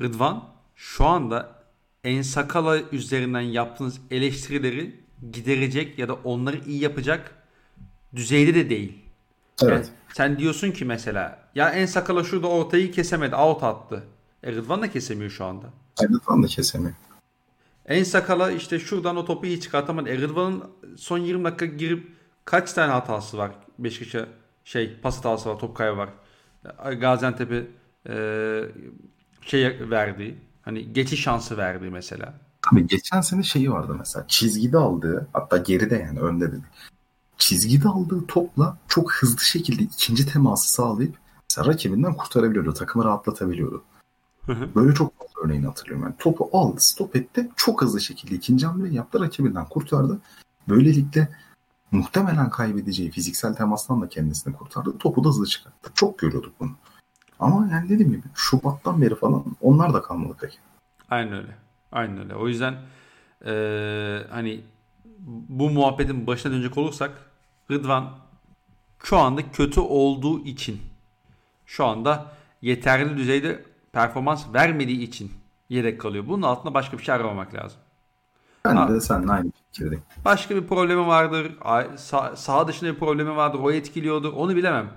Rıdvan şu anda Ensakala üzerinden yaptığınız eleştirileri giderecek ya da onları iyi yapacak düzeyde de değil. Evet. Yani sen diyorsun ki mesela ya Ensakala şurada ortayı kesemedi, out attı. E Rıdvan da kesemiyor şu anda. Rıdvan da kesemiyor. Ensakala işte şuradan o topu iyi çıkartamadı. E Rıdvan'ın son yirmi dakika girip kaç tane hatası var? Beşiktaş'a şey pas hatası var, top kaybı var. Gaziantep'e e, şey verdiği, hani geçiş şansı verdiği mesela. Tabii geçen sene şeyi vardı mesela. Çizgide aldığı, hatta geride yani önde dedi. Çizgide aldığı topla çok hızlı şekilde ikinci teması sağlayıp mesela rakibinden kurtarabiliyordu. Takımı rahatlatabiliyordu. Böyle çok fazla örneğini hatırlıyorum. Yani topu aldı, stop etti. Çok hızlı şekilde ikinci hamle yaptı. Rakibinden kurtardı. Böylelikle muhtemelen kaybedeceği fiziksel temastan da kendisini kurtardı. Topu da hızlı çıkarttı. Çok görüyorduk bunu. Ama yani dediğim gibi Şubat'tan beri falan onlar da kalmadı peki. Aynen öyle. Aynen öyle. O yüzden ee, hani bu muhabbetin başına dönecek olursak Rıdvan şu anda kötü olduğu için, şu anda yeterli düzeyde performans vermediği için yedek kalıyor. Bunun altında başka bir şey aramamak lazım. Ben ha, de seninle aynı fikirdeyim. Başka bir problemi vardır. Sağ, sağ dışında bir problemi vardır. O etkiliyordur. Onu bilemem.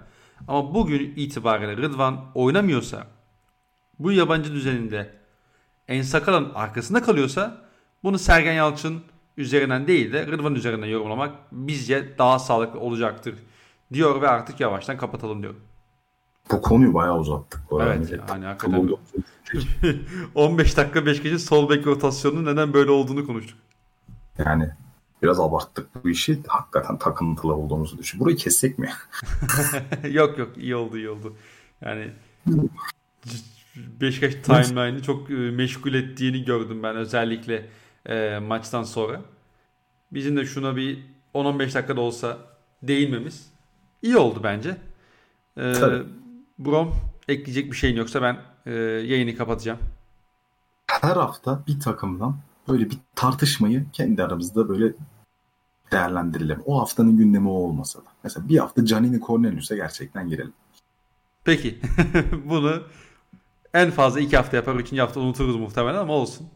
Ama bugün itibariyle Rıdvan oynamıyorsa, bu yabancı düzeninde Ensakala'nın arkasında kalıyorsa, bunu Sergen Yalçın üzerinden değil de Rıdvan üzerinden yorumlamak bizce daha sağlıklı olacaktır diyor ve artık yavaştan kapatalım diyor. Bu konuyu bayağı uzattık. Bu evet. Yani, hani hakikaten. on beş dakika beş kişi sol bek rotasyonunun neden böyle olduğunu konuştuk. Yani biraz abarttık bu işi. Hakikaten takıntılı olduğumuzu düşün. Burayı kessek mi? yok yok iyi oldu iyi oldu. Yani Beşiktaş timeline'ı çok meşgul ettiğini gördüm ben özellikle e, maçtan sonra. Bizim de şuna bir on on beş dakikada olsa değinmemiz iyi oldu bence. E, Brom, ekleyecek bir şeyin yoksa ben e, yayını kapatacağım. Her hafta bir takımdan böyle bir tartışmayı kendi aramızda böyle değerlendirelim. O haftanın gündemi o olmasa da. Mesela bir hafta Canini Cornelius'a gerçekten girelim. Peki. Bunu en fazla iki hafta yapar. Üçüncü hafta unuturuz muhtemelen ama olsun.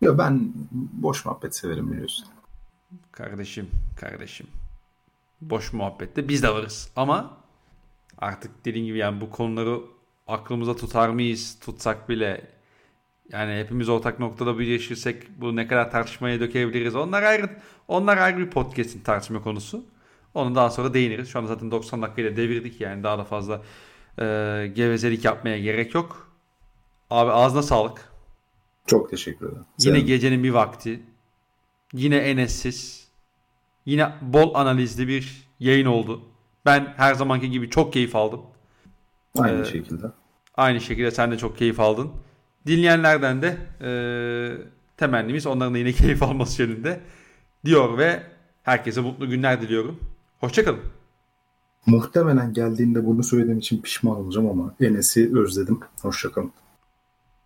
Ya ben boş muhabbet severim biliyorsun. Kardeşim, kardeşim. Boş muhabbette biz de varız ama artık dediğim gibi yani bu konuları aklımıza tutar mıyız? Tutsak bile yani hepimiz ortak noktada birleşirsek bunu ne kadar tartışmaya dökebiliriz? Onlar ayrı, onlar ayrı bir podcast'in tartışma konusu. Onu daha sonra değiniriz. Şu anda zaten doksan dakikayla devirdik yani daha da fazla e, gevezelik yapmaya gerek yok. Abi ağzına sağlık. Çok teşekkür ederim. Yine Sen... gecenin bir vakti. Yine Enes'siz. Yine bol analizli bir yayın oldu. Ben her zamanki gibi çok keyif aldım. Aynı ee, şekilde. Aynı şekilde sen de çok keyif aldın. Dinleyenlerden de e, temennimiz onların da yine keyif alması yönünde diyor ve herkese mutlu günler diliyorum. Hoşçakalın. Muhtemelen geldiğinde bunu söylediğim için pişman olacağım ama Enes'i özledim. Hoşçakalın.